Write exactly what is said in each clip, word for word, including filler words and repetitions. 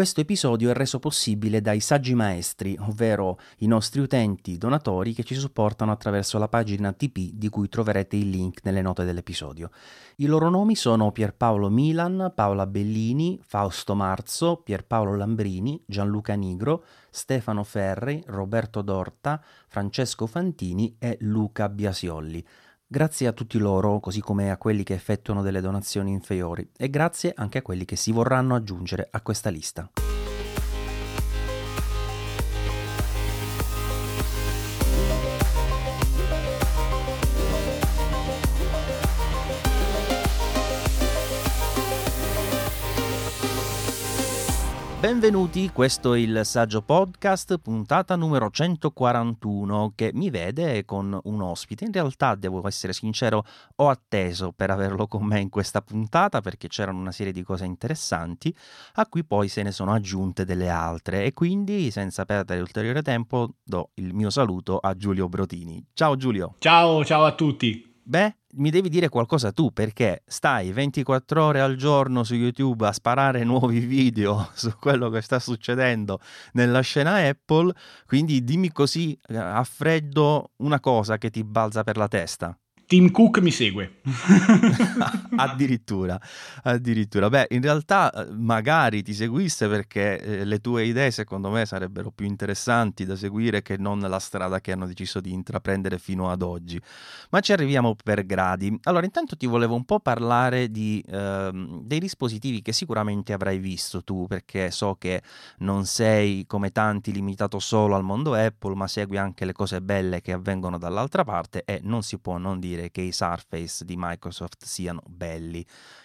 Questo episodio è reso possibile dai saggi maestri, ovvero i nostri utenti donatori che ci supportano attraverso la pagina T P di cui troverete il link nelle note dell'episodio. I loro nomi sono Pierpaolo Milan, Paola Bellini, Fausto Marzo, Pierpaolo Lambrini, Gianluca Nigro, Stefano Ferri, Roberto Dorta, Francesco Fantini e Luca Biasiolli. Grazie a tutti loro, così come a quelli che effettuano delle donazioni inferiori, e grazie anche a quelli che si vorranno aggiungere a questa lista. Benvenuti, questo è il Saggio Podcast, puntata numero centoquarantuno, che mi vede con un ospite. In realtà, devo essere sincero, ho atteso per averlo con me in questa puntata, perché c'erano una serie di cose interessanti, a cui poi se ne sono aggiunte delle altre. E quindi, senza perdere ulteriore tempo, do il mio saluto a Giulio Brotini. Ciao Giulio! Ciao, ciao a tutti! Beh, mi devi dire qualcosa tu, perché stai ventiquattro ore al giorno su YouTube a sparare nuovi video su quello che sta succedendo nella scena Apple, quindi dimmi così a freddo una cosa che ti balza per la testa. Tim Cook mi segue. addirittura, addirittura. Beh, in realtà magari ti seguisse, perché eh, le tue idee secondo me sarebbero più interessanti da seguire che non la strada che hanno deciso di intraprendere fino ad oggi. Ma ci arriviamo per gradi. Allora, intanto ti volevo un po' parlare di eh, dei dispositivi che sicuramente avrai visto tu, perché so che non sei come tanti limitato solo al mondo Apple, ma segui anche le cose belle che avvengono dall'altra parte, e non si può non dire che i Surface di Microsoft siano belli.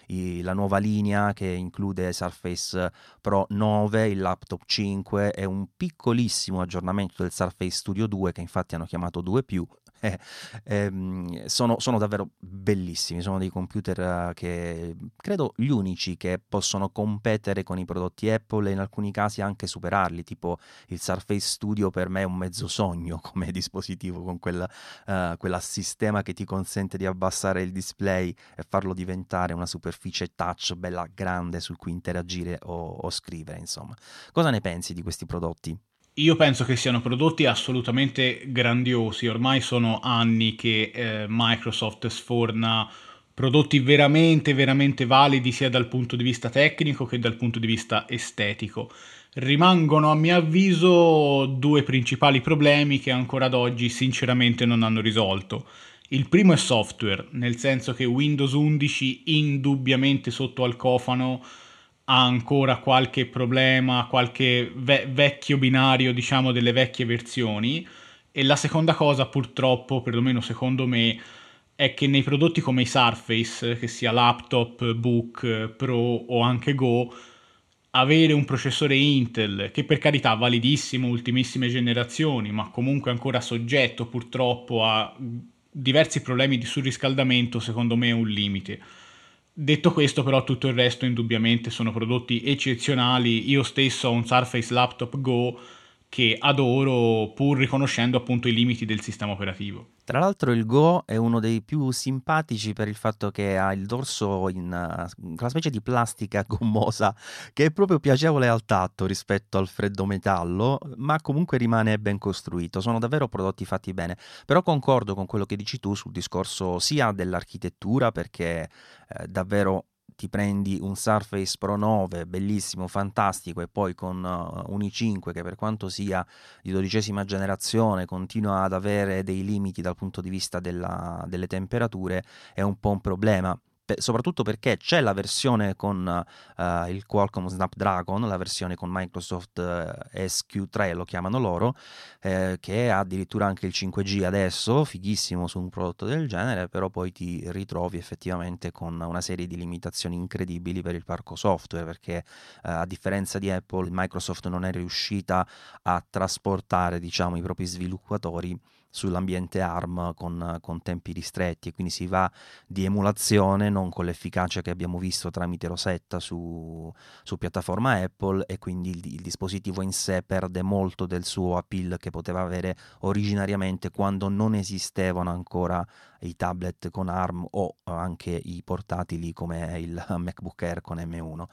I, la nuova linea che include Surface Pro nove, il laptop cinque e un piccolissimo aggiornamento del Surface Studio due, che infatti hanno chiamato due più, eh, ehm, sono, sono davvero bellissimi, sono dei computer che credo gli unici che possono competere con i prodotti Apple e in alcuni casi anche superarli, tipo il Surface Studio per me è un mezzo sogno come dispositivo, con quel uh, quella sistema che ti consente di abbassare il display e farlo diventare una superficie touch bella grande su cui interagire o, o scrivere, insomma. Cosa ne pensi di questi prodotti? Io penso che siano prodotti assolutamente grandiosi. Ormai sono anni che eh, Microsoft sforna prodotti veramente, veramente validi sia dal punto di vista tecnico che dal punto di vista estetico. Rimangono, a mio avviso, due principali problemi che ancora ad oggi sinceramente non hanno risolto. Il primo è software, nel senso che Windows undici indubbiamente sotto al cofano ha ancora qualche problema, qualche ve- vecchio binario, diciamo, delle vecchie versioni. E la seconda cosa, purtroppo, perlomeno secondo me, è che nei prodotti come i Surface, che sia laptop, book, pro o anche Go, avere un processore Intel, che per carità validissimo, ultimissime generazioni, ma comunque ancora soggetto purtroppo a diversi problemi di surriscaldamento, secondo me è un limite. Detto questo, però, tutto il resto indubbiamente sono prodotti eccezionali. Io stesso ho un Surface Laptop Go che adoro, pur riconoscendo appunto i limiti del sistema operativo. Tra l'altro il Go è uno dei più simpatici per il fatto che ha il dorso in una specie di plastica gommosa che è proprio piacevole al tatto rispetto al freddo metallo, ma comunque rimane ben costruito. Sono davvero prodotti fatti bene, però concordo con quello che dici tu sul discorso sia dell'architettura, perché eh, davvero ti prendi un Surface Pro nove bellissimo, fantastico, e poi con uh, un i cinque che, per quanto sia di dodicesima generazione, continua ad avere dei limiti dal punto di vista della, delle temperature, è un po' un problema. Soprattutto perché c'è la versione con uh, il Qualcomm Snapdragon, la versione con Microsoft uh, S Q tre, lo chiamano loro, eh, che ha addirittura anche il cinque G adesso, fighissimo su un prodotto del genere, però poi ti ritrovi effettivamente con una serie di limitazioni incredibili per il parco software, perché uh, a differenza di Apple, Microsoft non è riuscita a trasportare, diciamo, i propri sviluppatori sull'ambiente A R M con, con tempi ristretti, e quindi si va di emulazione, non con l'efficacia che abbiamo visto tramite Rosetta su, su piattaforma Apple, e quindi il, il dispositivo in sé perde molto del suo appeal che poteva avere originariamente, quando non esistevano ancora i tablet con A R M o anche i portatili come il MacBook Air con M uno.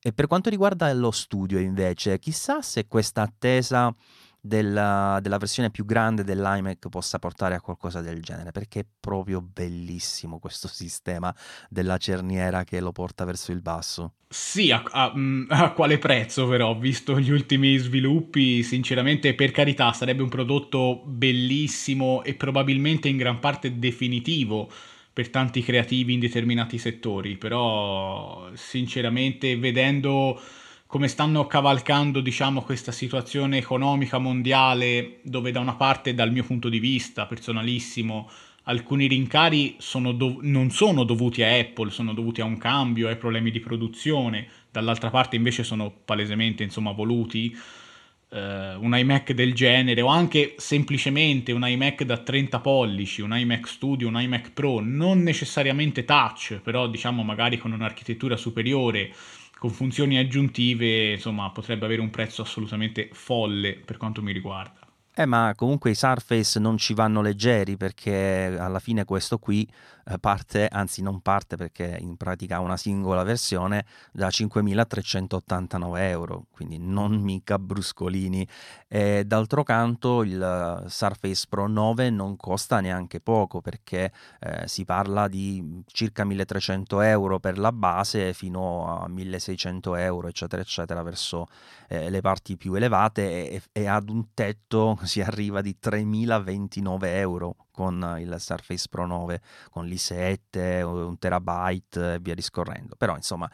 E per quanto riguarda lo studio invece, chissà se questa attesa della, della versione più grande dell'iMac possa portare a qualcosa del genere, perché è proprio bellissimo questo sistema della cerniera che lo porta verso il basso. Sì, a, a, a quale prezzo però, visto gli ultimi sviluppi, sinceramente, per carità, sarebbe un prodotto bellissimo e probabilmente in gran parte definitivo per tanti creativi in determinati settori, però sinceramente vedendo come stanno cavalcando, diciamo, questa situazione economica mondiale, dove da una parte, dal mio punto di vista personalissimo, alcuni rincari sono dov- non sono dovuti a Apple, sono dovuti a un cambio, ai problemi di produzione, dall'altra parte invece sono palesemente, insomma, voluti. Uh, un iMac del genere, o anche semplicemente un iMac da trenta pollici, un iMac Studio, un iMac Pro, non necessariamente touch, però diciamo magari con un'architettura superiore, con funzioni aggiuntive, insomma potrebbe avere un prezzo assolutamente folle per quanto mi riguarda. Eh, ma comunque i Surface non ci vanno leggeri, perché alla fine questo qui parte, anzi non parte perché in pratica ha una singola versione, da cinquemilatrecentottantanove euro, quindi non mica bruscolini. E d'altro canto il Surface Pro nove non costa neanche poco, perché eh, si parla di circa milletrecento euro per la base fino a milleseicento euro eccetera eccetera verso eh, le parti più elevate, e, e ad un tetto si arriva di tremilaventinove euro con il Surface Pro nove, con l'i sette, un terabyte e via discorrendo. Però insomma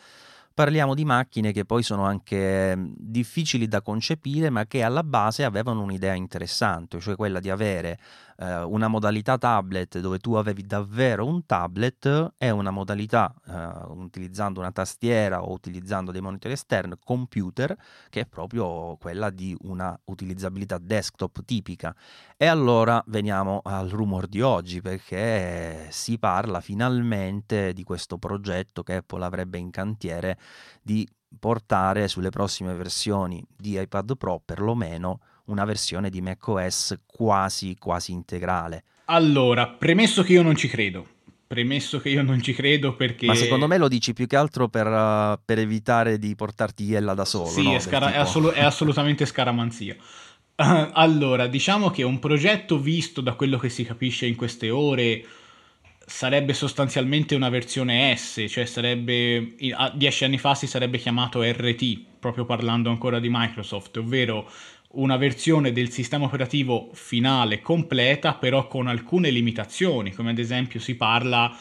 parliamo di macchine che poi sono anche difficili da concepire, ma che alla base avevano un'idea interessante, cioè quella di avere eh, una modalità tablet dove tu avevi davvero un tablet, e una modalità eh, utilizzando una tastiera o utilizzando dei monitor esterni, computer, che è proprio quella di una utilizzabilità desktop tipica. E allora veniamo al rumor di oggi, perché si parla finalmente di questo progetto che Apple avrebbe in cantiere di portare sulle prossime versioni di iPad Pro perlomeno una versione di macOS quasi quasi integrale. Allora, premesso che io non ci credo, premesso che io non ci credo perché... Ma secondo me lo dici più che altro per, uh, per evitare di portarti iella da solo. Sì, no? è, scara- tipo... è, assolu- è assolutamente scaramanzia. Uh, allora, diciamo che un progetto, visto da quello che si capisce in queste ore, sarebbe sostanzialmente una versione S, cioè sarebbe, dieci anni fa si sarebbe chiamato R T, proprio parlando ancora di Microsoft, ovvero una versione del sistema operativo finale completa, però con alcune limitazioni, come ad esempio si parla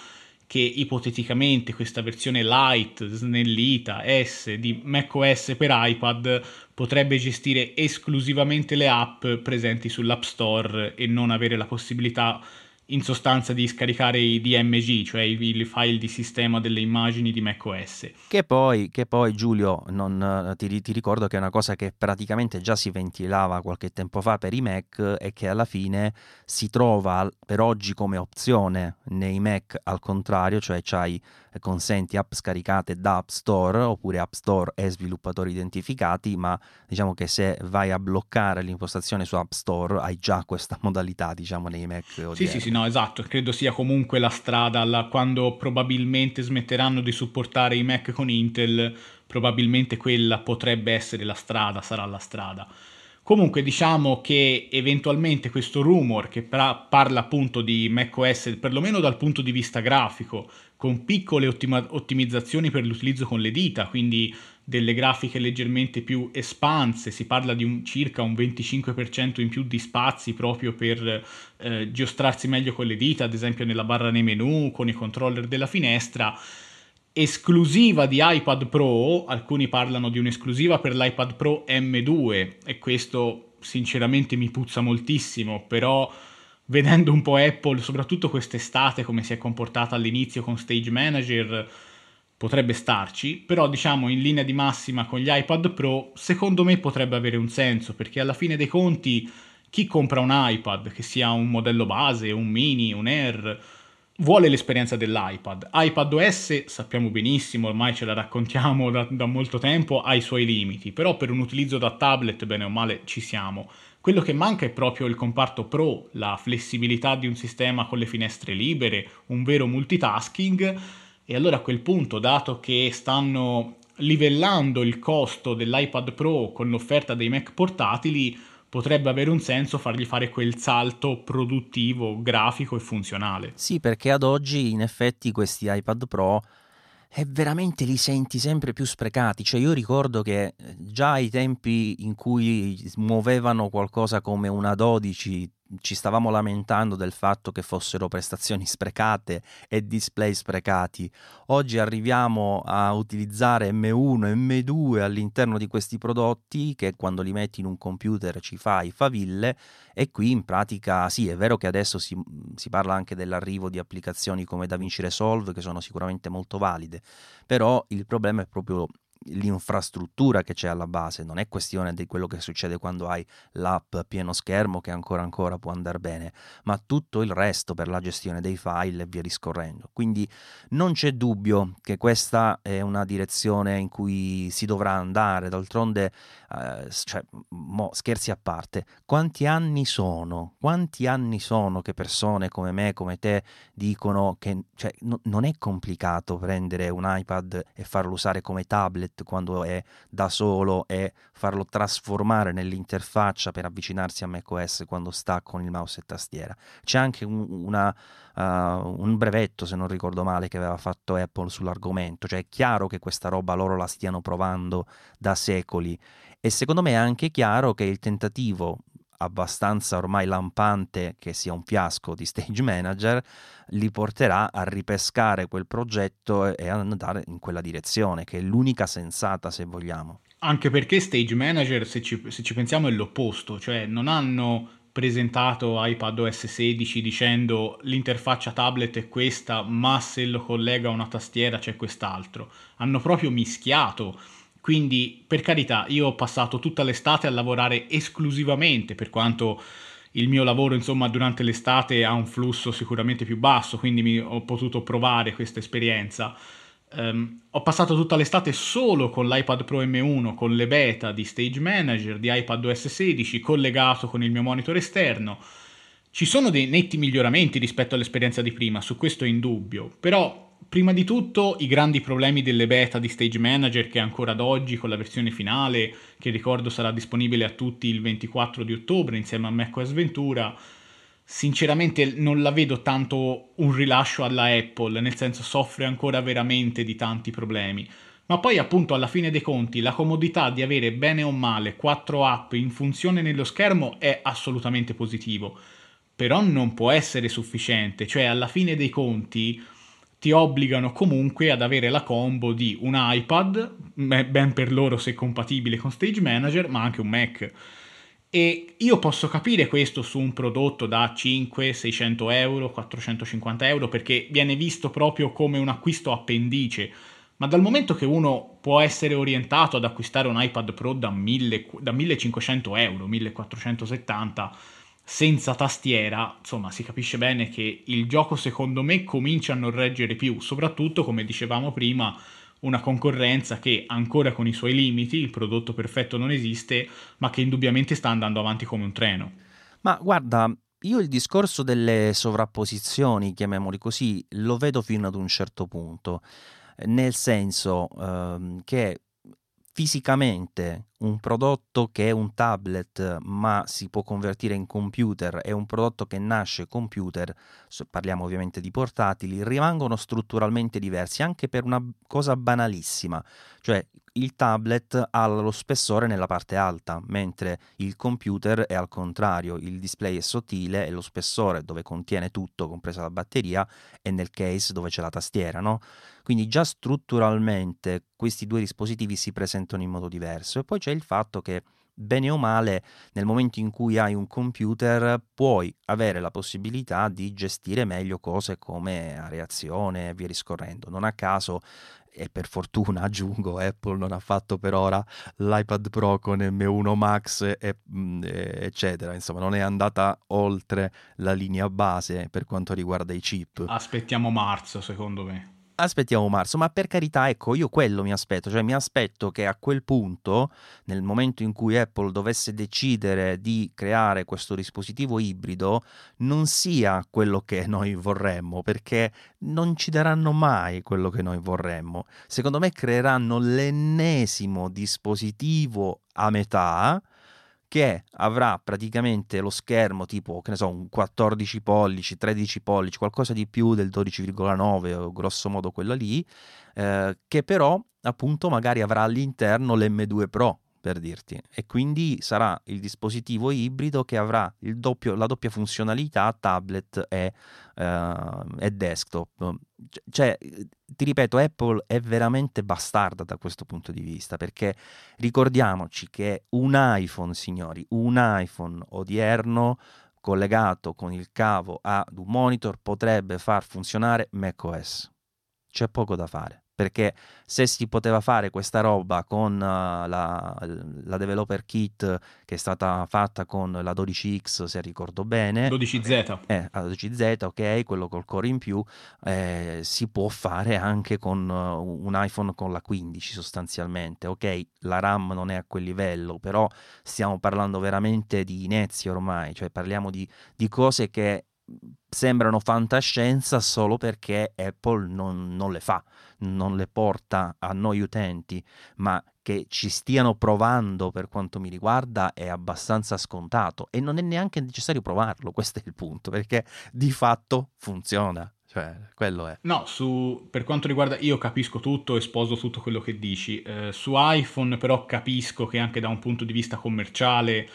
che ipoteticamente questa versione light, snellita, S di macOS per iPad potrebbe gestire esclusivamente le app presenti sull'App Store e non avere la possibilità in sostanza di scaricare i D M G, cioè i file di sistema delle immagini di macOS. Che poi, che poi Giulio, non, ti, ti ricordo che è una cosa che praticamente già si ventilava qualche tempo fa per i Mac, e che alla fine si trova per oggi come opzione nei Mac al contrario, cioè c'hai consenti app scaricate da App Store oppure App Store e sviluppatori identificati, ma diciamo che se vai a bloccare l'impostazione su App Store hai già questa modalità, diciamo, nei Mac odierni. Sì, sì, sì, no, esatto, credo sia comunque la strada alla, quando probabilmente smetteranno di supportare i Mac con Intel, probabilmente quella potrebbe essere la strada, sarà la strada. Comunque diciamo che eventualmente questo rumor che pra- parla appunto di macOS, perlomeno dal punto di vista grafico, con piccole ottima- ottimizzazioni per l'utilizzo con le dita, quindi delle grafiche leggermente più espanse, si parla di un, circa un venticinque per cento in più di spazi proprio per eh, giostrarsi meglio con le dita, ad esempio nella barra nei menu, con i controller della finestra. Esclusiva di iPad Pro, alcuni parlano di un'esclusiva per l'iPad Pro M due, e questo sinceramente mi puzza moltissimo, però vedendo un po' Apple, soprattutto quest'estate, come si è comportata all'inizio con Stage Manager, potrebbe starci, però diciamo in linea di massima con gli iPad Pro secondo me potrebbe avere un senso, perché alla fine dei conti chi compra un iPad, che sia un modello base, un mini, un Air, vuole l'esperienza dell'iPad. iPadOS sappiamo benissimo, ormai ce la raccontiamo da, da molto tempo, ha i suoi limiti, però per un utilizzo da tablet bene o male ci siamo. Quello che manca è proprio il comparto Pro, la flessibilità di un sistema con le finestre libere, un vero multitasking, e allora a quel punto, dato che stanno livellando il costo dell'iPad Pro con l'offerta dei Mac portatili, potrebbe avere un senso fargli fare quel salto produttivo, grafico e funzionale. Sì, perché ad oggi in effetti questi iPad Pro è veramente li senti sempre più sprecati. Cioè, io ricordo che già ai tempi in cui muovevano qualcosa come una dodici ci stavamo lamentando del fatto che fossero prestazioni sprecate e display sprecati. Oggi arriviamo a utilizzare emme uno e emme due all'interno di questi prodotti, che quando li metti in un computer ci fai faville. E qui in pratica sì, è vero che adesso si, si parla anche dell'arrivo di applicazioni come DaVinci Resolve, che sono sicuramente molto valide, però il problema è proprio l'infrastruttura che c'è alla base. Non è questione di quello che succede quando hai l'app pieno schermo, che ancora ancora può andare bene, ma tutto il resto per la gestione dei file e via discorrendo. Quindi non c'è dubbio che questa è una direzione in cui si dovrà andare. D'altronde eh, cioè, mo, scherzi a parte, quanti anni sono quanti anni sono che persone come me, come te, dicono che cioè, no, non è complicato prendere un iPad e farlo usare come tablet quando è da solo, e farlo trasformare nell'interfaccia per avvicinarsi a macOS quando sta con il mouse e tastiera. C'è anche un, una, uh, un brevetto, se non ricordo male, che aveva fatto Apple sull'argomento. Cioè è chiaro che questa roba loro la stiano provando da secoli, e secondo me è anche chiaro che il tentativo abbastanza ormai lampante che sia un fiasco di Stage Manager li porterà a ripescare quel progetto e ad andare in quella direzione, che è l'unica sensata, se vogliamo. Anche perché Stage Manager, se ci, se ci pensiamo, è l'opposto. Cioè non hanno presentato iPadOS sedici dicendo l'interfaccia tablet è questa, ma se lo collega a una tastiera c'è quest'altro. Hanno proprio mischiato. Quindi, per carità, io ho passato tutta l'estate a lavorare esclusivamente, per quanto il mio lavoro, insomma, durante l'estate ha un flusso sicuramente più basso, quindi mi ho potuto provare questa esperienza. Um, ho passato tutta l'estate solo con l'iPad Pro emme uno, con le beta di Stage Manager, di iPadOS sedici, collegato con il mio monitor esterno. Ci sono dei netti miglioramenti rispetto all'esperienza di prima, su questo è indubbio, però... Prima di tutto i grandi problemi delle beta di Stage Manager, che ancora ad oggi con la versione finale, che ricordo sarà disponibile a tutti il ventiquattro di ottobre insieme a macOS Ventura, sinceramente non la vedo tanto un rilascio alla Apple, nel senso soffre ancora veramente di tanti problemi. Ma poi appunto alla fine dei conti la comodità di avere bene o male quattro app in funzione nello schermo è assolutamente positivo, però non può essere sufficiente. Cioè alla fine dei conti ti obbligano comunque ad avere la combo di un iPad, ben per loro se compatibile con Stage Manager, ma anche un Mac. E io posso capire questo su un prodotto da cinquecento seicento euro, quattrocentocinquanta euro, perché viene visto proprio come un acquisto appendice, ma dal momento che uno può essere orientato ad acquistare un iPad Pro da, mille, da millecinquecento euro, millequattrocentosettanta senza tastiera, insomma si capisce bene che il gioco secondo me comincia a non reggere più, soprattutto come dicevamo prima, una concorrenza che ancora con i suoi limiti, il prodotto perfetto non esiste, ma che indubbiamente sta andando avanti come un treno. Ma guarda, io il discorso delle sovrapposizioni, chiamiamoli così, lo vedo fino ad un certo punto, nel senso ehm, che fisicamente un prodotto che è un tablet ma si può convertire in computer e un prodotto che nasce computer, parliamo ovviamente di portatili, rimangono strutturalmente diversi anche per una cosa banalissima, cioè il tablet ha lo spessore nella parte alta, mentre il computer è al contrario, il display è sottile e lo spessore dove contiene tutto, compresa la batteria, è nel case dove c'è la tastiera, no? Quindi già strutturalmente questi due dispositivi si presentano in modo diverso. E poi c'è il fatto che bene o male nel momento in cui hai un computer puoi avere la possibilità di gestire meglio cose come areazione e via discorrendo. Non a caso, e per fortuna aggiungo, Apple non ha fatto per ora l'iPad Pro con emme uno Max e, eccetera, insomma non è andata oltre la linea base per quanto riguarda i chip. Aspettiamo marzo, secondo me. aspettiamo marzo, ma per carità, ecco, io quello mi aspetto, cioè mi aspetto che a quel punto, nel momento in cui Apple dovesse decidere di creare questo dispositivo ibrido, non sia quello che noi vorremmo, perché non ci daranno mai quello che noi vorremmo. Secondo me creeranno l'ennesimo dispositivo a metà, che avrà praticamente lo schermo tipo, che ne so, un quattordici pollici, tredici pollici, qualcosa di più del dodici virgola nove, grosso modo quella lì, eh, che però appunto magari avrà all'interno l'emme due Pro, per dirti, e quindi sarà il dispositivo ibrido che avrà il doppio, la doppia funzionalità tablet e, eh, e desktop. Cioè, ti ripeto, Apple è veramente bastarda da questo punto di vista, perché ricordiamoci che un iPhone, signori, un iPhone odierno collegato con il cavo ad un monitor potrebbe far funzionare macOS. C'è poco da fare, perché se si poteva fare questa roba con uh, la, la developer kit che è stata fatta con la dodici X, se ricordo bene, dodici Z, eh, la dodici Z, ok, quello col core in più, eh, si può fare anche con uh, un iPhone con la quindici sostanzialmente, ok, la RAM non è a quel livello, però stiamo parlando veramente di inezie ormai, cioè parliamo di, di cose che sembrano fantascienza solo perché Apple non, non le fa, non le porta a noi utenti, ma che ci stiano provando, per quanto mi riguarda, è abbastanza scontato e non è neanche necessario provarlo, questo è il punto, perché di fatto funziona, cioè quello è. No, su, per quanto riguarda, io capisco tutto e sposo tutto quello che dici, eh, su iPhone però capisco che anche da un punto di vista commerciale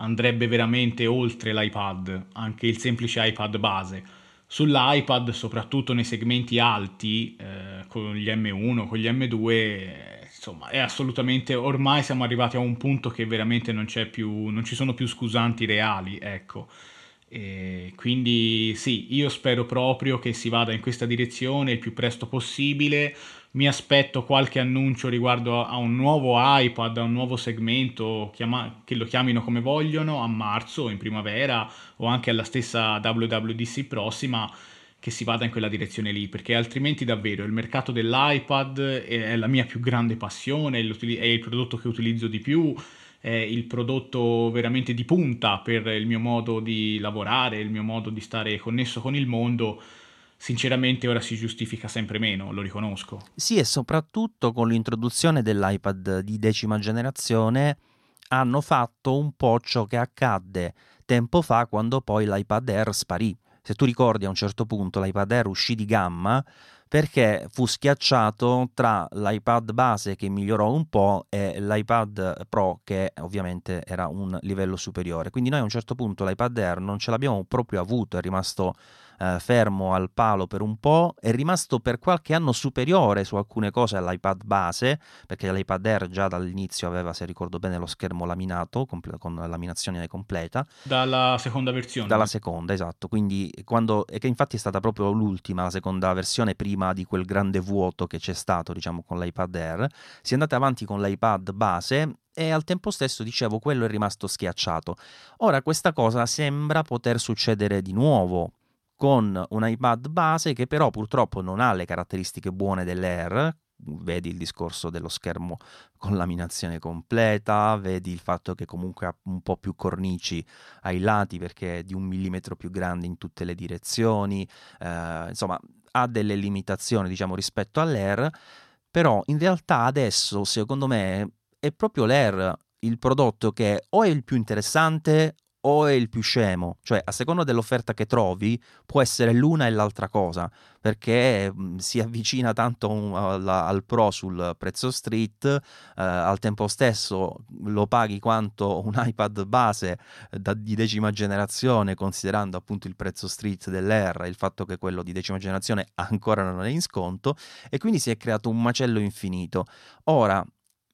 andrebbe veramente oltre l'iPad, anche il semplice iPad base. Sull'iPad, soprattutto nei segmenti alti, eh, con gli emme uno, con gli emme due, eh, insomma, è assolutamente, ormai siamo arrivati a un punto che veramente non c'è più, non ci sono più scusanti reali, ecco. E quindi sì, io spero proprio che si vada in questa direzione il più presto possibile. Mi aspetto qualche annuncio riguardo a un nuovo iPad, a un nuovo segmento, chiama- che lo chiamino come vogliono, a marzo, in primavera, o anche alla stessa W W D C prossima, che si vada in quella direzione lì, perché altrimenti davvero il mercato dell'iPad è la mia più grande passione, è il prodotto che utilizzo di più, è il prodotto veramente di punta per il mio modo di lavorare, il mio modo di stare connesso con il mondo. Sinceramente ora si giustifica sempre meno, lo riconosco. Sì, e soprattutto con l'introduzione dell'iPad di decima generazione hanno fatto un po' ciò che accadde tempo fa quando poi l'iPad Air sparì. Se tu ricordi, a un certo punto l'iPad Air uscì di gamma perché fu schiacciato tra l'iPad base, che migliorò un po', e l'iPad Pro, che ovviamente era un livello superiore. Quindi noi a un certo punto l'iPad Air non ce l'abbiamo proprio avuto, è rimasto eh, fermo al palo per un po', è rimasto per qualche anno superiore su alcune cose all'iPad base, perché l'iPad Air già dall'inizio aveva, se ricordo bene, lo schermo laminato, comple- con laminazione completa. Dalla seconda versione? Dalla seconda, esatto. Quindi quando, e che infatti è stata proprio l'ultima, la seconda versione, prima di quel grande vuoto che c'è stato, diciamo, con l'iPad Air, si è andata avanti con l'iPad base e al tempo stesso, dicevo, quello è rimasto schiacciato. Ora questa cosa sembra poter succedere di nuovo con un iPad base che però purtroppo non ha le caratteristiche buone dell'Air. Vedi il discorso dello schermo con laminazione completa, vedi il fatto che comunque ha un po' più cornici ai lati perché è di un millimetro più grande in tutte le direzioni, eh, insomma ha delle limitazioni, diciamo, rispetto all'Air, però in realtà adesso secondo me è proprio l'Air il prodotto che o è il più interessante o è il più scemo, cioè a seconda dell'offerta che trovi può essere l'una e l'altra cosa, perché si avvicina tanto al Pro sul prezzo street, eh, al tempo stesso lo paghi quanto un iPad base da, di decima generazione, considerando appunto il prezzo street dell'Air e il fatto che quello di decima generazione ancora non è in sconto, e quindi si è creato un macello infinito. Ora,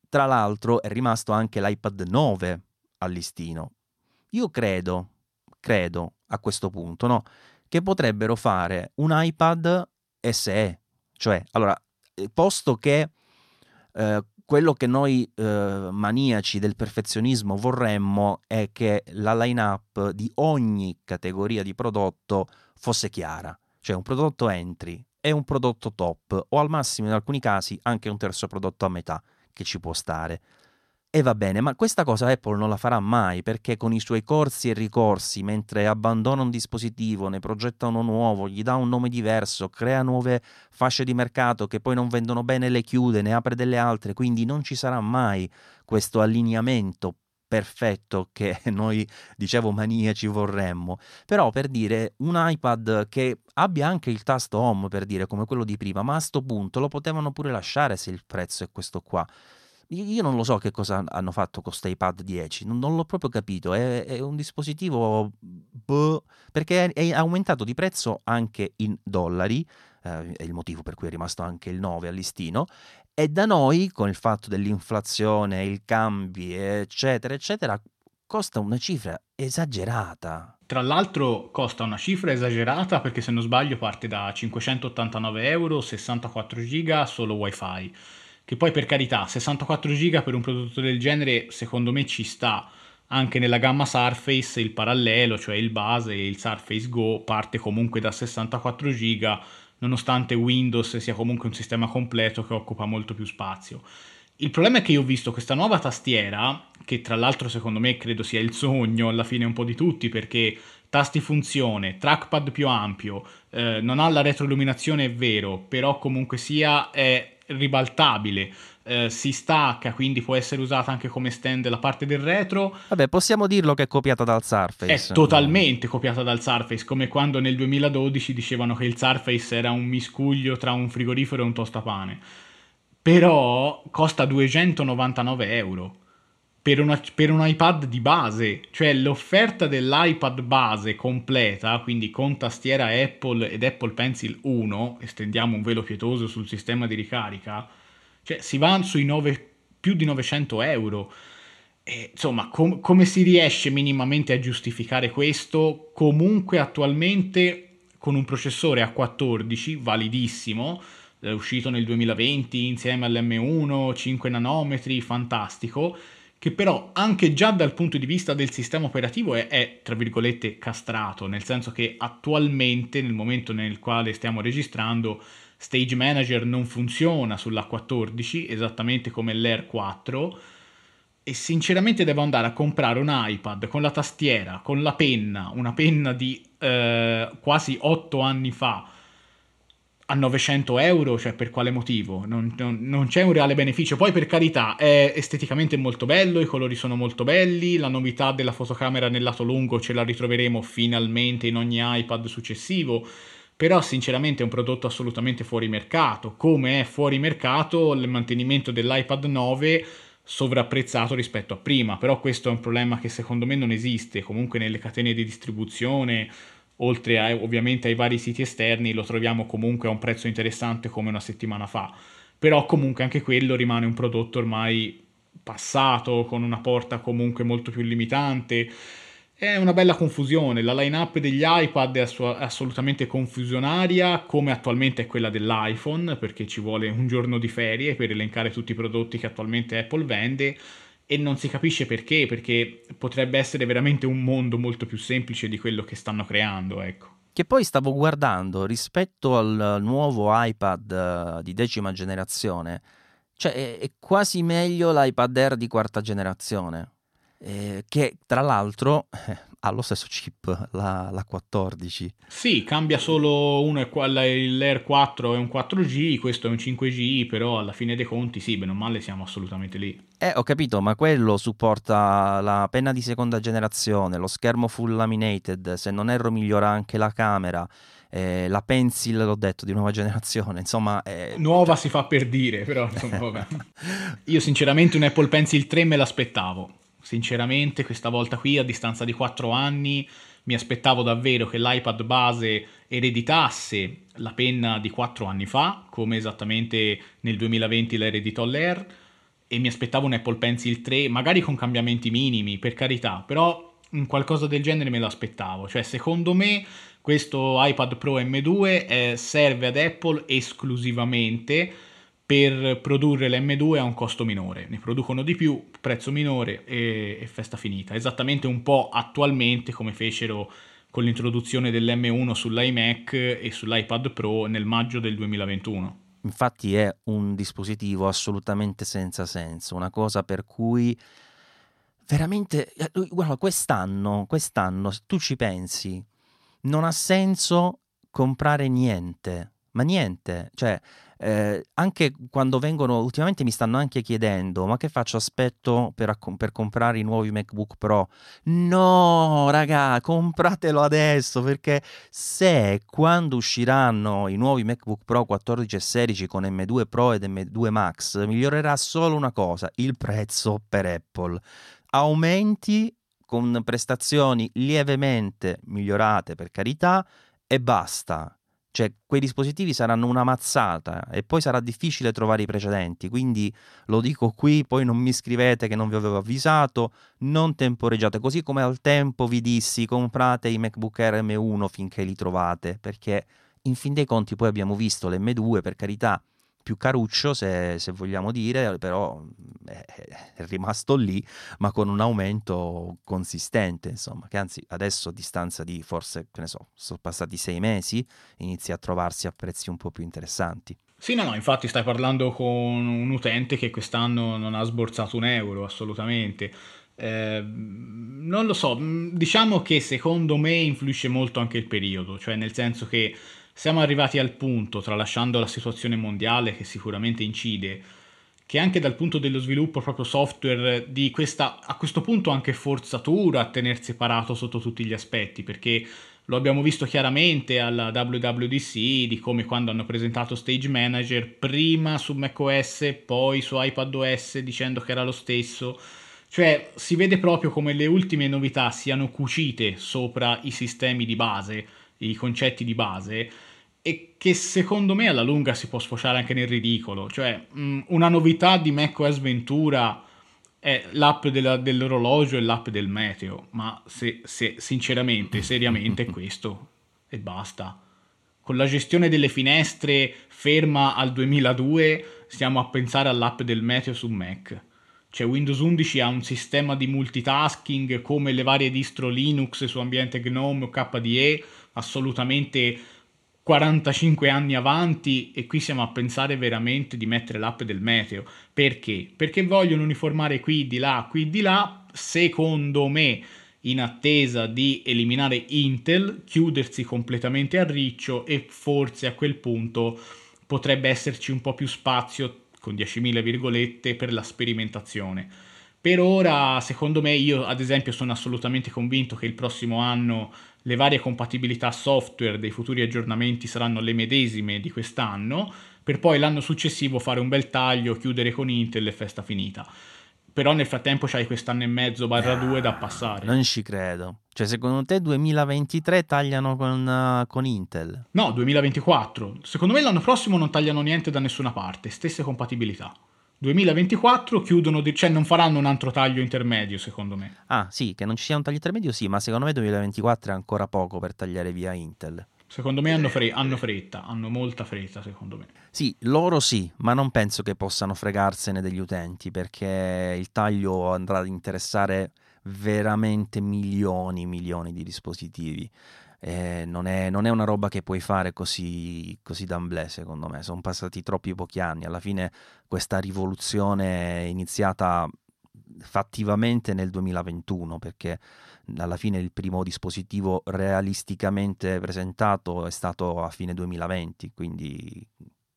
tra l'altro, è rimasto anche l'iPad nove al listino. Io credo, credo a questo punto, no, che potrebbero fare un iPad S E, cioè, allora, posto che eh, quello che noi eh, maniaci del perfezionismo vorremmo è che la line-up di ogni categoria di prodotto fosse chiara, cioè un prodotto entry è un prodotto top, o al massimo in alcuni casi anche un terzo prodotto a metà, che ci può stare. E va bene, ma questa cosa Apple non la farà mai, perché con i suoi corsi e ricorsi, mentre abbandona un dispositivo, ne progetta uno nuovo, gli dà un nome diverso, crea nuove fasce di mercato che poi non vendono bene, le chiude, ne apre delle altre, quindi non ci sarà mai questo allineamento perfetto che noi, dicevo, maniaci vorremmo. Però, per dire, un iPad che abbia anche il tasto home, per dire, come quello di prima, ma a sto punto lo potevano pure lasciare se il prezzo è questo qua. Io non lo so che cosa hanno fatto con questo iPad dieci, non, non l'ho proprio capito, è, è un dispositivo boh, perché è, è aumentato di prezzo anche in dollari, eh, è il motivo per cui è rimasto anche il nove al listino, e da noi, con il fatto dell'inflazione, il cambi, eccetera, eccetera, costa una cifra esagerata. Tra l'altro costa una cifra esagerata perché, se non sbaglio, parte da cinquecentottantanove euro, sessantaquattro giga, solo wifi. Che poi, per carità, sessantaquattro giga per un prodotto del genere secondo me ci sta. Anche nella gamma Surface il parallelo, cioè il base, il Surface Go, parte comunque da sessantaquattro giga, nonostante Windows sia comunque un sistema completo che occupa molto più spazio. Il problema è che io ho visto questa nuova tastiera, che tra l'altro secondo me credo sia il sogno alla fine un po' di tutti, perché tasti funzione, trackpad più ampio, eh, non ha la retroilluminazione, è vero, però comunque sia è ribaltabile, eh, si stacca, quindi può essere usata anche come stand la parte del retro. Vabbè, possiamo dirlo che è copiata dal Surface. È totalmente copiata dal Surface, come quando nel duemiladodici dicevano che il Surface era un miscuglio tra un frigorifero e un tostapane. Però costa duecentonovantanove euro per, una, per un iPad di base, cioè l'offerta dell'iPad base completa, quindi con tastiera Apple ed Apple Pencil uno, estendiamo un velo pietoso sul sistema di ricarica, cioè si va sui nove, più di novecento euro. E, insomma, com- come si riesce minimamente a giustificare questo? Comunque attualmente con un processore A quattordici validissimo, è uscito nel duemilaventi insieme all'M uno, cinque nanometri, fantastico, che però anche già dal punto di vista del sistema operativo è, è, tra virgolette, castrato, nel senso che attualmente, nel momento nel quale stiamo registrando, Stage Manager non funziona sull'A quattordici, esattamente come l'Air quattro, e sinceramente devo andare a comprare un iPad con la tastiera, con la penna, una penna di eh, quasi otto anni fa, a novecento euro, cioè per quale motivo? Non, non, non c'è un reale beneficio. Poi, per carità, è esteticamente molto bello, i colori sono molto belli, la novità della fotocamera nel lato lungo ce la ritroveremo finalmente in ogni iPad successivo, però sinceramente è un prodotto assolutamente fuori mercato, come è fuori mercato il mantenimento dell'iPad nove sovrapprezzato rispetto a prima. Però questo è un problema che secondo me non esiste, comunque nelle catene di distribuzione, oltre a, ovviamente ai vari siti esterni, lo troviamo comunque a un prezzo interessante come una settimana fa, però comunque anche quello rimane un prodotto ormai passato, con una porta comunque molto più limitante. È una bella confusione, la line-up degli iPad è ass- assolutamente confusionaria, come attualmente è quella dell'iPhone, perché ci vuole un giorno di ferie per elencare tutti i prodotti che attualmente Apple vende, e non si capisce perché, perché potrebbe essere veramente un mondo molto più semplice di quello che stanno creando, ecco. Che poi stavo guardando, rispetto al nuovo iPad di decima generazione, cioè è, è quasi meglio l'iPad Air di quarta generazione, eh, che tra l'altro eh, ha lo stesso chip, la, la quattordici. Sì, cambia solo uno, è quella, l'Air quattro è un quattro G, questo è un cinque G, però alla fine dei conti sì, bene o male siamo assolutamente lì. Eh, ho capito, ma quello supporta la penna di seconda generazione, lo schermo full laminated, se non erro migliora anche la camera, eh, la pencil, l'ho detto, di nuova generazione, insomma... Eh, nuova si fa per dire, però... Insomma, io sinceramente un Apple Pencil tre me l'aspettavo, sinceramente questa volta qui, a distanza di quattro anni, mi aspettavo davvero che l'iPad base ereditasse la penna di quattro anni fa, come esattamente nel duemilaventi la ereditò l'Air, e mi aspettavo un Apple Pencil tre, magari con cambiamenti minimi, per carità, però qualcosa del genere me l'aspettavo. Cioè, secondo me, questo iPad Pro M due eh, serve ad Apple esclusivamente per produrre l'M due a un costo minore. Ne producono di più, prezzo minore e, e festa finita. Esattamente un po' attualmente come fecero con l'introduzione dell'emme uno sull'iMac e sull'iPad Pro nel maggio del duemilaventuno. Infatti è un dispositivo assolutamente senza senso, una cosa per cui veramente, guarda, quest'anno, quest'anno, se tu ci pensi, non ha senso comprare niente, ma niente, cioè eh, anche quando vengono, ultimamente mi stanno anche chiedendo, ma che faccio, aspetto per, per comprare i nuovi MacBook Pro? No, raga, compratelo adesso, perché se quando usciranno i nuovi MacBook Pro quattordici e sedici con emme due Pro ed emme due Max, migliorerà solo una cosa, il prezzo per Apple. Aumenti con prestazioni lievemente migliorate, per carità, e basta. Cioè, quei dispositivi saranno una mazzata e poi sarà difficile trovare i precedenti, quindi lo dico qui, poi non mi scrivete che non vi avevo avvisato, non temporeggiate, così come al tempo vi dissi comprate i MacBook Air emme uno finché li trovate, perché in fin dei conti poi abbiamo visto l'emme due, per carità, più caruccio se, se vogliamo dire, però eh, è rimasto lì, ma con un aumento consistente, insomma, che anzi adesso a distanza di forse, che ne so, sono passati sei mesi, inizia a trovarsi a prezzi un po' più interessanti. Sì, no, no, infatti stai parlando con un utente che quest'anno non ha sborsato un euro, assolutamente. Eh, non lo so, diciamo che secondo me influisce molto anche il periodo, cioè nel senso che siamo arrivati al punto, tralasciando la situazione mondiale che sicuramente incide, che anche dal punto dello sviluppo proprio software, di questa, a questo punto anche forzatura a tener separato sotto tutti gli aspetti, perché lo abbiamo visto chiaramente alla W W D C, di come quando hanno presentato Stage Manager prima su Mac O S, poi su iPadOS, dicendo che era lo stesso. Cioè si vede proprio come le ultime novità siano cucite sopra i sistemi di base, i concetti di base, e che secondo me alla lunga si può sfociare anche nel ridicolo. Cioè una novità di macOS Ventura è l'app della, dell'orologio e l'app del meteo, ma se, se sinceramente, seriamente, questo e basta. Con la gestione delle finestre ferma al duemiladue stiamo a pensare all'app del meteo su Mac. Cioè Windows undici ha un sistema di multitasking come le varie distro Linux su ambiente GNOME o K D E, assolutamente quarantacinque anni avanti, e qui siamo a pensare veramente di mettere l'app del meteo. Perché? Perché vogliono uniformare qui di là, qui di là, secondo me in attesa di eliminare Intel, chiudersi completamente a riccio, e forse a quel punto potrebbe esserci un po' più spazio, con diecimila virgolette, per la sperimentazione. Per ora, secondo me, io ad esempio sono assolutamente convinto che il prossimo anno le varie compatibilità software dei futuri aggiornamenti saranno le medesime di quest'anno, per poi l'anno successivo fare un bel taglio, chiudere con Intel e festa finita. Però nel frattempo c'hai quest'anno e mezzo barra due da passare. Non ci credo. Cioè secondo te duemilaventitré tagliano con, uh, con Intel? No, duemilaventiquattro. Secondo me l'anno prossimo non tagliano niente da nessuna parte, stesse compatibilità. duemilaventiquattro chiudono, cioè non faranno un altro taglio intermedio, secondo me. Ah sì, che non ci sia un taglio intermedio sì, ma secondo me duemilaventiquattro è ancora poco per tagliare via Intel. Secondo me hanno, fre- hanno fretta, hanno molta fretta secondo me. Sì, loro sì, ma non penso che possano fregarsene degli utenti, perché il taglio andrà ad interessare veramente milioni, milioni di dispositivi. Eh, non, è, non è una roba che puoi fare così, così d'amblè, secondo me. Sono passati troppi pochi anni. Alla fine questa rivoluzione è iniziata fattivamente nel duemilaventuno, perché alla fine il primo dispositivo realisticamente presentato è stato a fine duemilaventi, quindi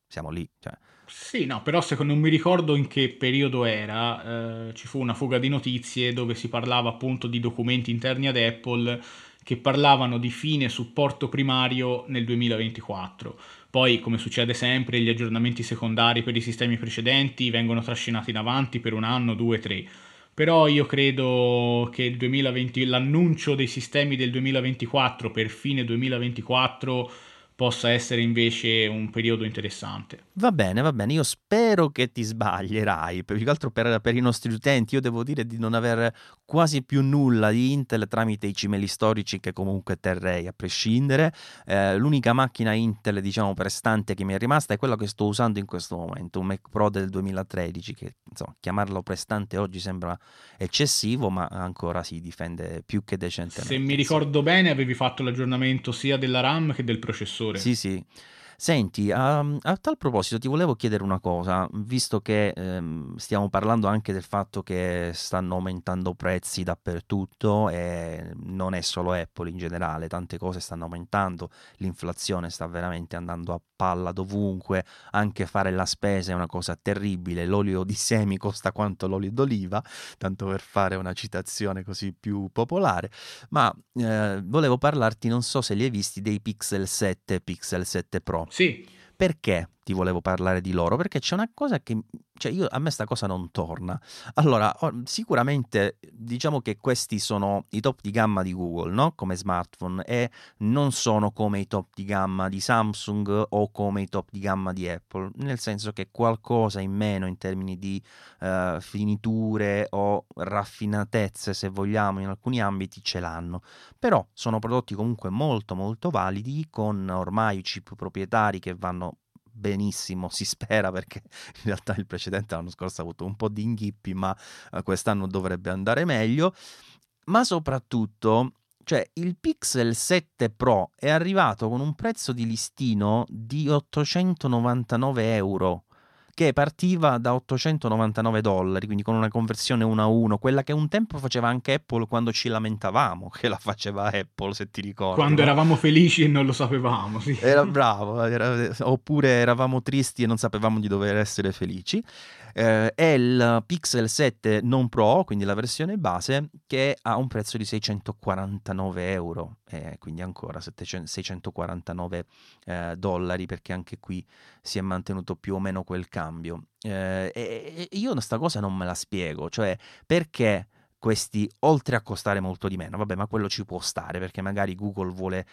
siamo lì, cioè. Sì, no, però se non mi ricordo in che periodo era, eh, ci fu una fuga di notizie dove si parlava appunto di documenti interni ad Apple che parlavano di fine supporto primario nel duemilaventiquattro. Poi, come succede sempre, gli aggiornamenti secondari per i sistemi precedenti vengono trascinati in avanti per un anno, due, tre. Però io credo che il duemilaventi, l'annuncio dei sistemi del duemilaventiquattro per fine duemilaventiquattro possa essere invece un periodo interessante. Va bene, va bene, io spero che ti sbaglierai, più che altro per, per i nostri utenti. Io devo dire di non aver quasi più nulla di Intel tramite i cimeli storici che comunque terrei a prescindere. Eh, l'unica macchina Intel, diciamo, prestante che mi è rimasta è quella che sto usando in questo momento, un Mac Pro del duemilatredici, che insomma chiamarlo prestante oggi sembra eccessivo, ma ancora si difende più che decentemente. Se mi ricordo bene avevi fatto l'aggiornamento sia della RAM che del processore. Sì, sì. Senti, a, a tal proposito ti volevo chiedere una cosa, visto che ehm, stiamo parlando anche del fatto che stanno aumentando prezzi dappertutto e non è solo Apple in generale, tante cose stanno aumentando, l'inflazione sta veramente andando a palla dovunque, anche fare la spesa è una cosa terribile, l'olio di semi costa quanto l'olio d'oliva, tanto per fare una citazione così più popolare, ma eh, volevo parlarti, non so se li hai visti, dei Pixel sette, Pixel sette Pro. Sì. Perché ti volevo parlare di loro? Perché c'è una cosa che, cioè io, a me sta cosa non torna. Allora, sicuramente diciamo che questi sono i top di gamma di Google, no? Come smartphone, e non sono come i top di gamma di Samsung o come i top di gamma di Apple, nel senso che qualcosa in meno in termini di uh, finiture o raffinatezze, se vogliamo, in alcuni ambiti ce l'hanno, però sono prodotti comunque molto molto validi, con ormai chip proprietari che vanno benissimo, si spera, perché in realtà il precedente l'anno scorso ha avuto un po' di inghippi, ma quest'anno dovrebbe andare meglio. Ma soprattutto, cioè, il Pixel sette Pro è arrivato con un prezzo di listino di ottocentonovantanove euro, che partiva da ottocentonovantanove dollari, quindi con una conversione uno a uno, quella che un tempo faceva anche Apple quando ci lamentavamo che la faceva Apple, se ti ricordi. Quando eravamo felici e non lo sapevamo. Sì. Era bravo, era, oppure eravamo tristi e non sapevamo di dover essere felici. Eh, è il Pixel sette non Pro, quindi la versione base, che ha un prezzo di seicentoquarantanove euro, eh, quindi ancora seicentoquarantanove dollari, perché anche qui si è mantenuto più o meno quel cambio. Eh, e io questa cosa non me la spiego, cioè perché questi, oltre a costare molto di meno, vabbè, ma quello ci può stare perché magari Google vuole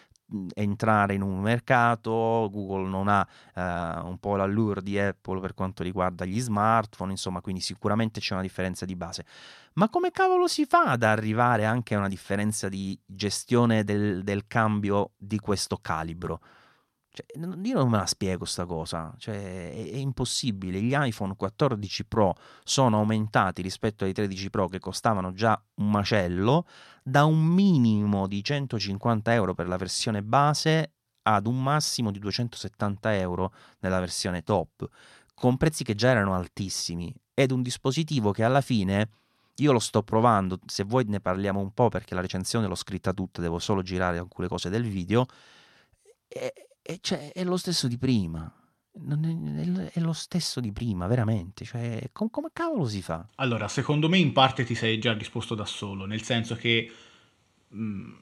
entrare in un mercato, Google non ha eh, un po' l'allure di Apple per quanto riguarda gli smartphone, insomma, quindi sicuramente c'è una differenza di base, ma come cavolo si fa ad arrivare anche a una differenza di gestione del, del cambio di questo calibro? Cioè, io non me la spiego sta cosa, cioè, è, è impossibile. Gli iPhone quattordici Pro sono aumentati rispetto ai tredici Pro, che costavano già un macello, da un minimo di centocinquanta euro per la versione base ad un massimo di duecentosettanta euro nella versione top, con prezzi che già erano altissimi, ed un dispositivo che alla fine... Io lo sto provando, se vuoi ne parliamo un po', perché la recensione l'ho scritta tutta, devo solo girare alcune cose del video, e... E cioè, è lo stesso di prima, non è, è lo stesso di prima, veramente. Cioè, com- come cavolo si fa? Allora, secondo me in parte ti sei già risposto da solo, nel senso che mh,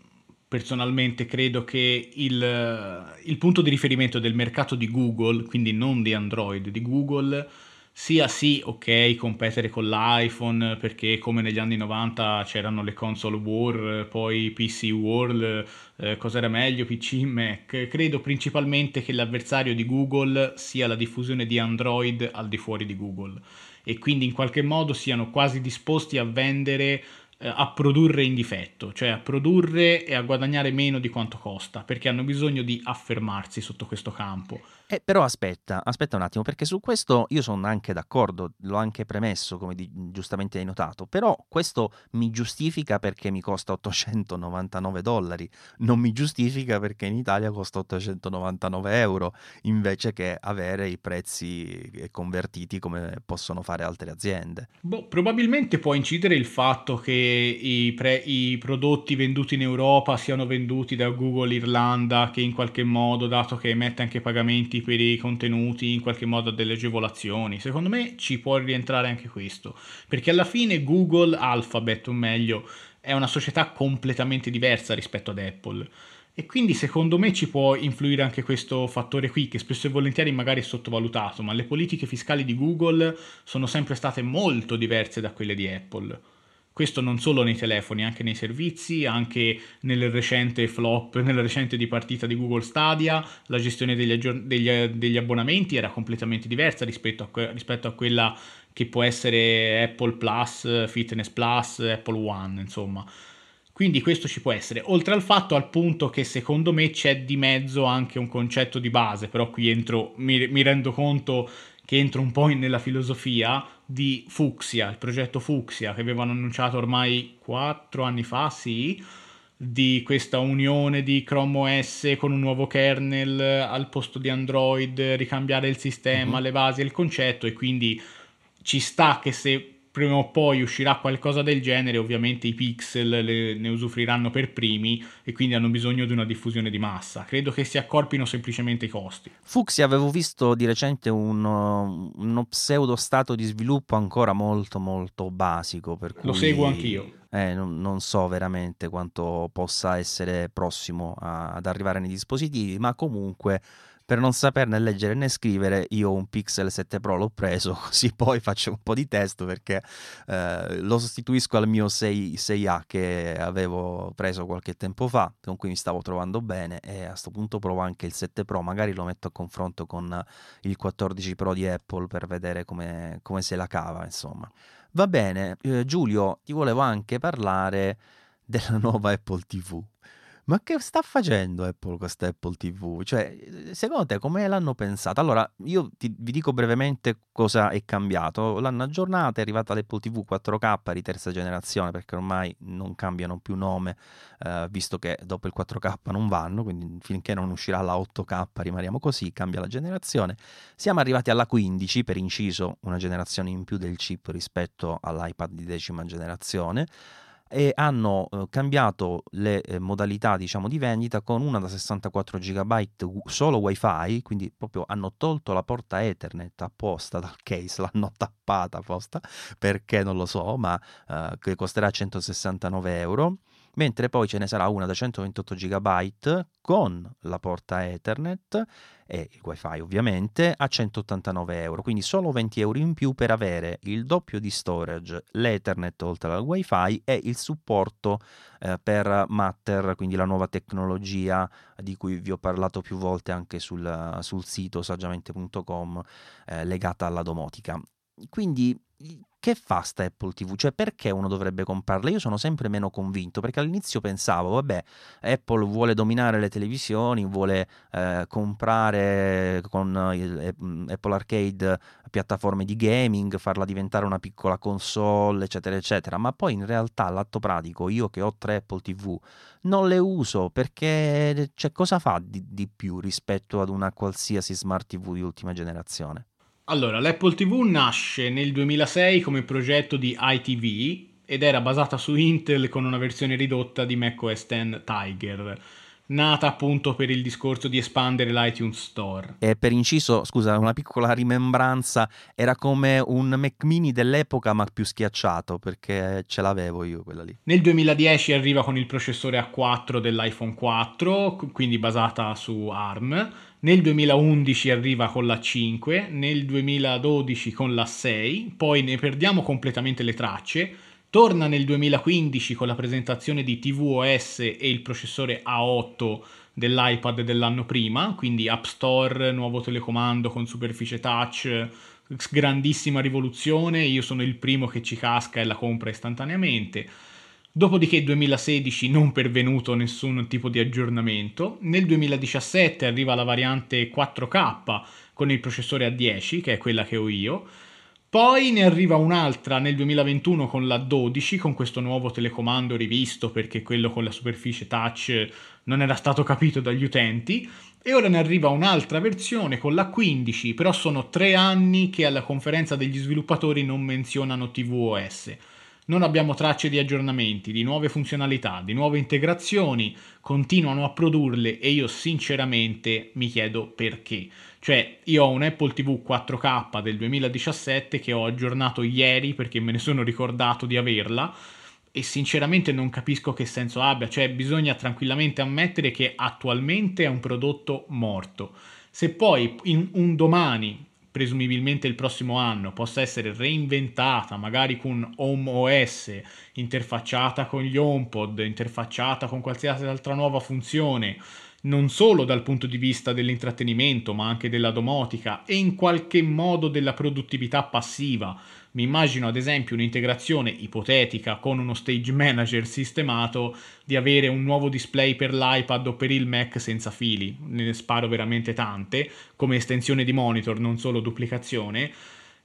personalmente credo che il, il punto di riferimento del mercato di Google, quindi non di Android, di Google, sia sì, ok, competere con l'iPhone, perché come negli anni novanta c'erano le console war, poi P C World, eh, cosa era meglio, P C, Mac. Credo principalmente che l'avversario di Google sia la diffusione di Android al di fuori di Google, e quindi in qualche modo siano quasi disposti a vendere, eh, a produrre in difetto, cioè a produrre e a guadagnare meno di quanto costa, perché hanno bisogno di affermarsi sotto questo campo. Eh, però aspetta, aspetta un attimo, perché su questo io sono anche d'accordo, l'ho anche premesso, come di, giustamente hai notato, però questo mi giustifica perché mi costa ottocentonovantanove dollari, non mi giustifica perché in Italia costa ottocentonovantanove euro, invece che avere i prezzi convertiti come possono fare altre aziende. Boh, probabilmente può incidere il fatto che i, pre, i prodotti venduti in Europa siano venduti da Google Irlanda, che in qualche modo, dato che emette anche pagamenti per i contenuti, in qualche modo delle agevolazioni. Secondo me ci può rientrare anche questo, perché alla fine Google, Alphabet o meglio, è una società completamente diversa rispetto ad Apple, e quindi secondo me ci può influire anche questo fattore qui, che spesso e volentieri magari è sottovalutato, ma le politiche fiscali di Google sono sempre state molto diverse da quelle di Apple. Questo non solo nei telefoni, anche nei servizi, anche nel recente flop, nella recente dipartita di Google Stadia, la gestione degli, aggiorn- degli, degli abbonamenti era completamente diversa rispetto a, que- rispetto a quella che può essere Apple Plus, Fitness Plus, Apple One, insomma. Quindi questo ci può essere, oltre al fatto, al punto che secondo me c'è di mezzo anche un concetto di base, però qui entro, mi, mi rendo conto che entro un po' in, nella filosofia di Fuchsia, il progetto Fuchsia che avevano annunciato ormai quattro anni fa, sì, di questa unione di Chrome O S con un nuovo kernel al posto di Android, ricambiare il sistema, mm-hmm. le basi e il concetto, e quindi ci sta che se prima o poi uscirà qualcosa del genere, ovviamente i Pixel le, ne usufruiranno per primi e quindi hanno bisogno di una diffusione di massa. Credo che si accorpino semplicemente i costi. Fuchsia, avevo visto di recente uno, uno pseudo stato di sviluppo ancora molto molto basico, per cui lo seguo anch'io. Eh, non, non so veramente quanto possa essere prossimo a, ad arrivare nei dispositivi, ma comunque, per non saperne leggere né scrivere, io un Pixel sette Pro l'ho preso, così poi faccio un po' di testo, perché eh, lo sostituisco al mio sei A che avevo preso qualche tempo fa, con cui mi stavo trovando bene, e a questo punto provo anche il sette Pro, magari lo metto a confronto con il quattordici Pro di Apple per vedere come, come se la cava, insomma. Va bene, eh, Giulio, ti volevo anche parlare della nuova Apple tivù. Ma che sta facendo Apple, questa Apple tivù? Cioè, secondo te come l'hanno pensata? Allora, io ti, vi dico brevemente cosa è cambiato. L'hanno aggiornata, è arrivata l'Apple tivù quattro K di terza generazione, perché ormai non cambiano più nome, eh, visto che dopo il quattro K non vanno, quindi finché non uscirà la otto K rimaniamo così, cambia la generazione. Siamo arrivati alla quindici, per inciso, una generazione in più del chip rispetto all'iPad di decima generazione. E hanno cambiato le modalità, diciamo, di vendita, con una da sessantaquattro giga byte solo wifi, quindi proprio hanno tolto la porta Ethernet apposta dal case, l'hanno tappata apposta, perché non lo so, ma eh, che costerà centosessantanove euro, mentre poi ce ne sarà una da centoventotto giga byte con la porta Ethernet e il wifi ovviamente a centottantanove euro, quindi solo venti euro in più per avere il doppio di storage, l'Ethernet oltre al wifi e il supporto eh, per Matter, quindi la nuova tecnologia di cui vi ho parlato più volte anche sul, sul sito saggiamente punto com, eh, legata alla domotica. Quindi che fa sta Apple tivù? Cioè, perché uno dovrebbe comprarla? Io sono sempre meno convinto, perché all'inizio pensavo, vabbè, Apple vuole dominare le televisioni, vuole eh, comprare con il, eh, Apple Arcade piattaforme di gaming, farla diventare una piccola console, eccetera, eccetera. Ma poi in realtà, all'atto pratico, io che ho tre Apple tivù, non le uso, perché cioè, cosa fa di, di più rispetto ad una qualsiasi smart tivù di ultima generazione? Allora, l'Apple tivù nasce nel duemilasei come progetto di I T V ed era basata su Intel con una versione ridotta di Mac O S X Tiger, nata appunto per il discorso di espandere l'iTunes Store. E per inciso, scusa, una piccola rimembranza, era come un Mac Mini dell'epoca ma più schiacciato, perché ce l'avevo io quella lì. Nel duemiladieci arriva con il processore A quattro dell'iPhone quattro, quindi basata su ARM. Nel duemilaundici arriva con la cinque, nel duemiladodici con la sei, poi ne perdiamo completamente le tracce, torna nel duemilaquindici con la presentazione di tvOS e il processore A otto dell'iPad dell'anno prima, quindi App Store, nuovo telecomando con superficie touch, grandissima rivoluzione, io sono il primo che ci casca e la compra istantaneamente. Dopodiché duemilasedici non pervenuto nessun tipo di aggiornamento, nel duemiladiciassette arriva la variante quattro K con il processore A dieci, che è quella che ho io, poi ne arriva un'altra nel duemilaventuno con la dodici, con questo nuovo telecomando rivisto, perché quello con la superficie touch non era stato capito dagli utenti, e ora ne arriva un'altra versione con la quindici, però sono tre anni che alla conferenza degli sviluppatori non menzionano tvOS. Non abbiamo tracce di aggiornamenti, di nuove funzionalità, di nuove integrazioni, continuano a produrle e io sinceramente mi chiedo perché. Cioè, io ho un Apple tivù quattro K del duemiladiciassette che ho aggiornato ieri perché me ne sono ricordato di averla e sinceramente non capisco che senso abbia. Cioè, bisogna tranquillamente ammettere che attualmente è un prodotto morto. Se poi in un domani presumibilmente il prossimo anno possa essere reinventata, magari con Home O S, interfacciata con gli HomePod, interfacciata con qualsiasi altra nuova funzione, non solo dal punto di vista dell'intrattenimento ma anche della domotica e in qualche modo della produttività passiva. Mi immagino ad esempio un'integrazione ipotetica con uno Stage Manager sistemato, di avere un nuovo display per l'iPad o per il Mac senza fili, ne sparo veramente tante, come estensione di monitor, non solo duplicazione,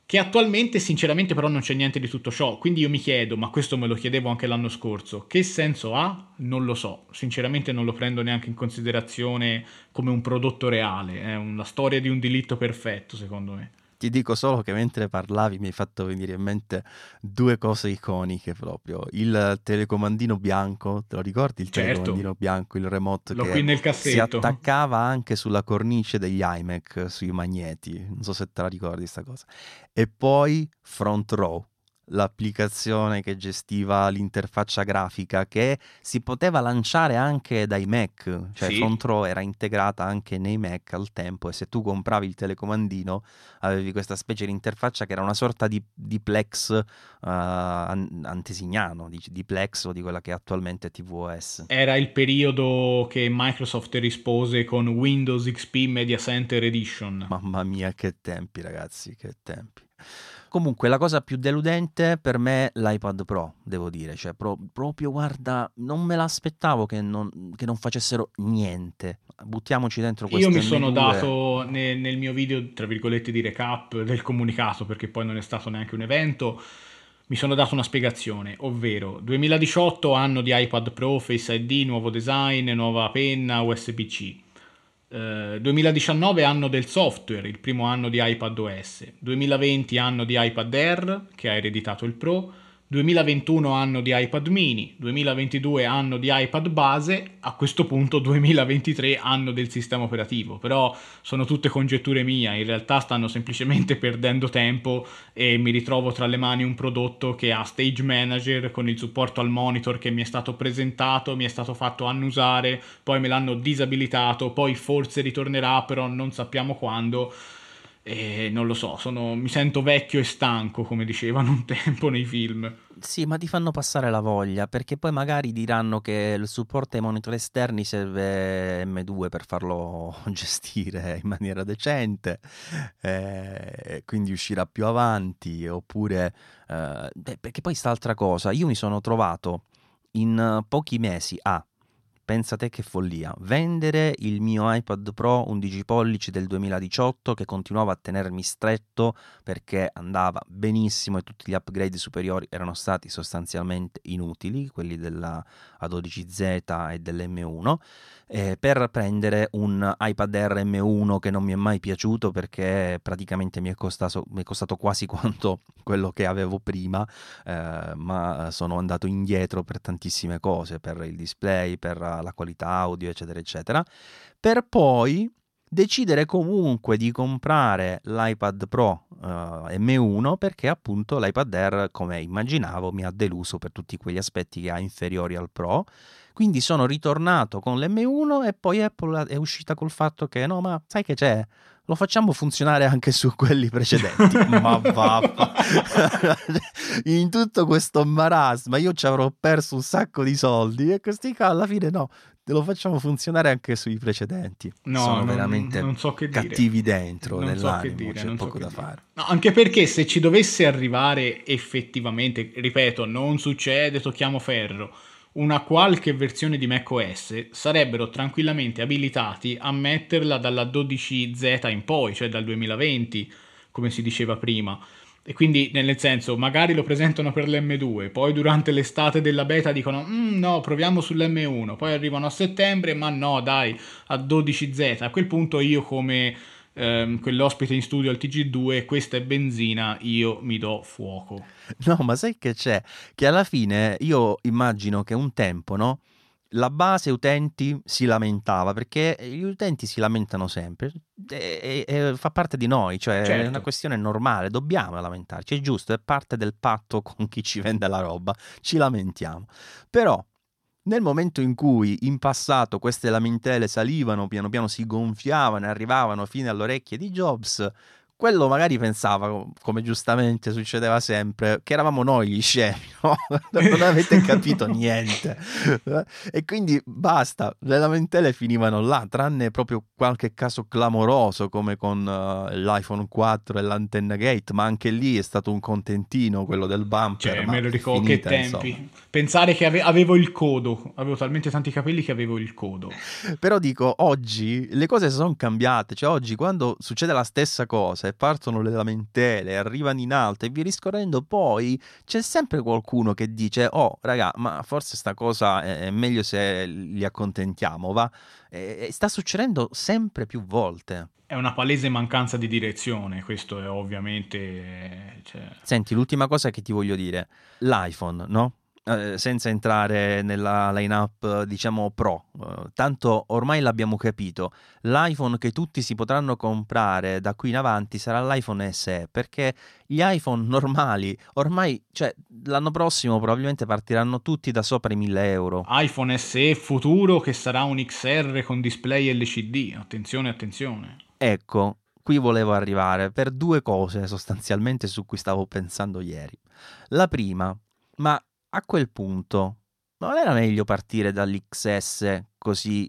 che attualmente sinceramente però non c'è niente di tutto ciò, quindi io mi chiedo, ma questo me lo chiedevo anche l'anno scorso, che senso ha? Non lo so, sinceramente non lo prendo neanche in considerazione come un prodotto reale, è una storia di un delitto perfetto secondo me. Ti dico solo che mentre parlavi mi hai fatto venire in mente due cose iconiche proprio. Il telecomandino bianco, te lo ricordi? Il certo. Telecomandino bianco, il remote L'ho che si attaccava anche sulla cornice degli iMac, sui magneti. Non so se te la ricordi sta cosa. E poi Front Row, l'applicazione che gestiva l'interfaccia grafica che si poteva lanciare anche dai Mac, cioè sì. Front Row era integrata anche nei Mac al tempo e se tu compravi il telecomandino avevi questa specie di interfaccia che era una sorta di, di Plex uh, antesignano, di, di Plex o di quella che è attualmente tvOS. Era il periodo che Microsoft rispose con Windows X P Media Center Edition. Mamma mia che tempi ragazzi, che tempi. Comunque la cosa più deludente per me l'iPad Pro, devo dire, cioè pro- proprio guarda, non me l'aspettavo che non, che non facessero niente, buttiamoci dentro questo. Io mi sono M due. dato ne, nel mio video, tra virgolette, di recap del comunicato, perché poi non è stato neanche un evento, mi sono dato una spiegazione, ovvero duemiladiciotto anno di iPad Pro, Face I D, nuovo design, nuova penna, U S B C. Uh, duemiladiciannove anno del software, il primo anno di iPadOS. duemilaventi anno di iPad Air, che ha ereditato il Pro. duemilaventuno anno di iPad Mini. duemilaventidue anno di iPad base. A questo punto duemilaventitré anno del sistema operativo. Però sono tutte congetture mie, in realtà stanno semplicemente perdendo tempo e mi ritrovo tra le mani un prodotto che ha Stage Manager con il supporto al monitor che mi è stato presentato, mi è stato fatto annusare, poi me l'hanno disabilitato, poi forse ritornerà però non sappiamo quando. E non lo so, sono, mi sento vecchio e stanco come dicevano un tempo nei film. Sì, ma ti fanno passare la voglia perché poi magari diranno che il supporto ai monitor esterni serve M due per farlo gestire in maniera decente, eh, quindi uscirà più avanti oppure eh, beh, perché poi sta altra cosa, io mi sono trovato in pochi mesi a ah, pensate che follia, vendere il mio iPad Pro undici pollici del duemiladiciotto che continuava a tenermi stretto perché andava benissimo e tutti gli upgrade superiori erano stati sostanzialmente inutili, quelli della A dodici Z e dell'M uno, eh, per prendere un iPad Air M uno che non mi è mai piaciuto perché praticamente mi è costato, mi è costato quasi quanto quello che avevo prima, eh, ma sono andato indietro per tantissime cose, per il display, per la qualità audio eccetera eccetera, per poi decidere comunque di comprare l'iPad Pro uh, M uno perché appunto l'iPad Air come immaginavo mi ha deluso per tutti quegli aspetti che ha inferiori al Pro, quindi sono ritornato con l'M uno e poi Apple è uscita col fatto che no ma sai che c'è, lo facciamo funzionare anche su quelli precedenti. Ma vaffa. In tutto questo marasma io ci avrò perso un sacco di soldi e questi qua alla fine no, te lo facciamo funzionare anche sui precedenti. No, sono non, veramente non so che cattivi dire. Dentro non nell'animo, so che dire, c'è non poco so da dire. Fare. No, anche perché se ci dovesse arrivare effettivamente, ripeto, non succede, tocchiamo ferro, una qualche versione di macOS sarebbero tranquillamente abilitati a metterla dalla dodici Z in poi, cioè dal duemilaventi, come si diceva prima. E quindi, nel senso, magari lo presentano per l'M due, poi durante l'estate della beta dicono mm, no, proviamo sull'M uno, poi arrivano a settembre, ma no, dai, a dodici Z. A quel punto io come ehm, quell'ospite in studio al T G due, questa è benzina, io mi do fuoco. No, ma sai che c'è? Che alla fine io immagino che un tempo, no? La base utenti si lamentava perché gli utenti si lamentano sempre e, e, e fa parte di noi, cioè certo. È una questione normale, dobbiamo lamentarci, è giusto, è parte del patto con chi ci vende la roba, ci lamentiamo. Però nel momento in cui in passato queste lamentele salivano, piano piano si gonfiavano e arrivavano fino alle orecchie di Jobs, quello magari pensava, come giustamente succedeva sempre, che eravamo noi gli scemi, no? Non avete capito niente. E quindi basta, le lamentele finivano là, tranne proprio qualche caso clamoroso come con uh, l'iPhone quattro e l'antenna gate, ma anche lì è stato un contentino quello del bumper. Cioè, me lo ricordo, che tempi, insomma. Pensare che ave- avevo il codo, avevo talmente tanti capelli che avevo il codo. Però dico, oggi le cose sono cambiate, cioè oggi quando succede la stessa cosa e partono le lamentele, arrivano in alto e vi riscorrendo, poi c'è sempre qualcuno che dice: oh raga, ma forse sta cosa è meglio se li accontentiamo, va? E sta succedendo sempre più volte. È una palese mancanza di direzione, questo è ovviamente... Cioè... Senti, l'ultima cosa che ti voglio dire, l'iPhone, no? Eh, senza entrare nella lineup, diciamo, pro, eh, tanto ormai l'abbiamo capito, l'iPhone che tutti si potranno comprare da qui in avanti sarà l'iPhone S E, perché gli iPhone normali ormai, cioè, l'anno prossimo probabilmente partiranno tutti da sopra i mille euro. iPhone S E futuro che sarà un X R con display L C D, attenzione, attenzione. Ecco, qui volevo arrivare per due cose sostanzialmente su cui stavo pensando ieri. La prima, ma a quel punto non era meglio partire dall'X S, così,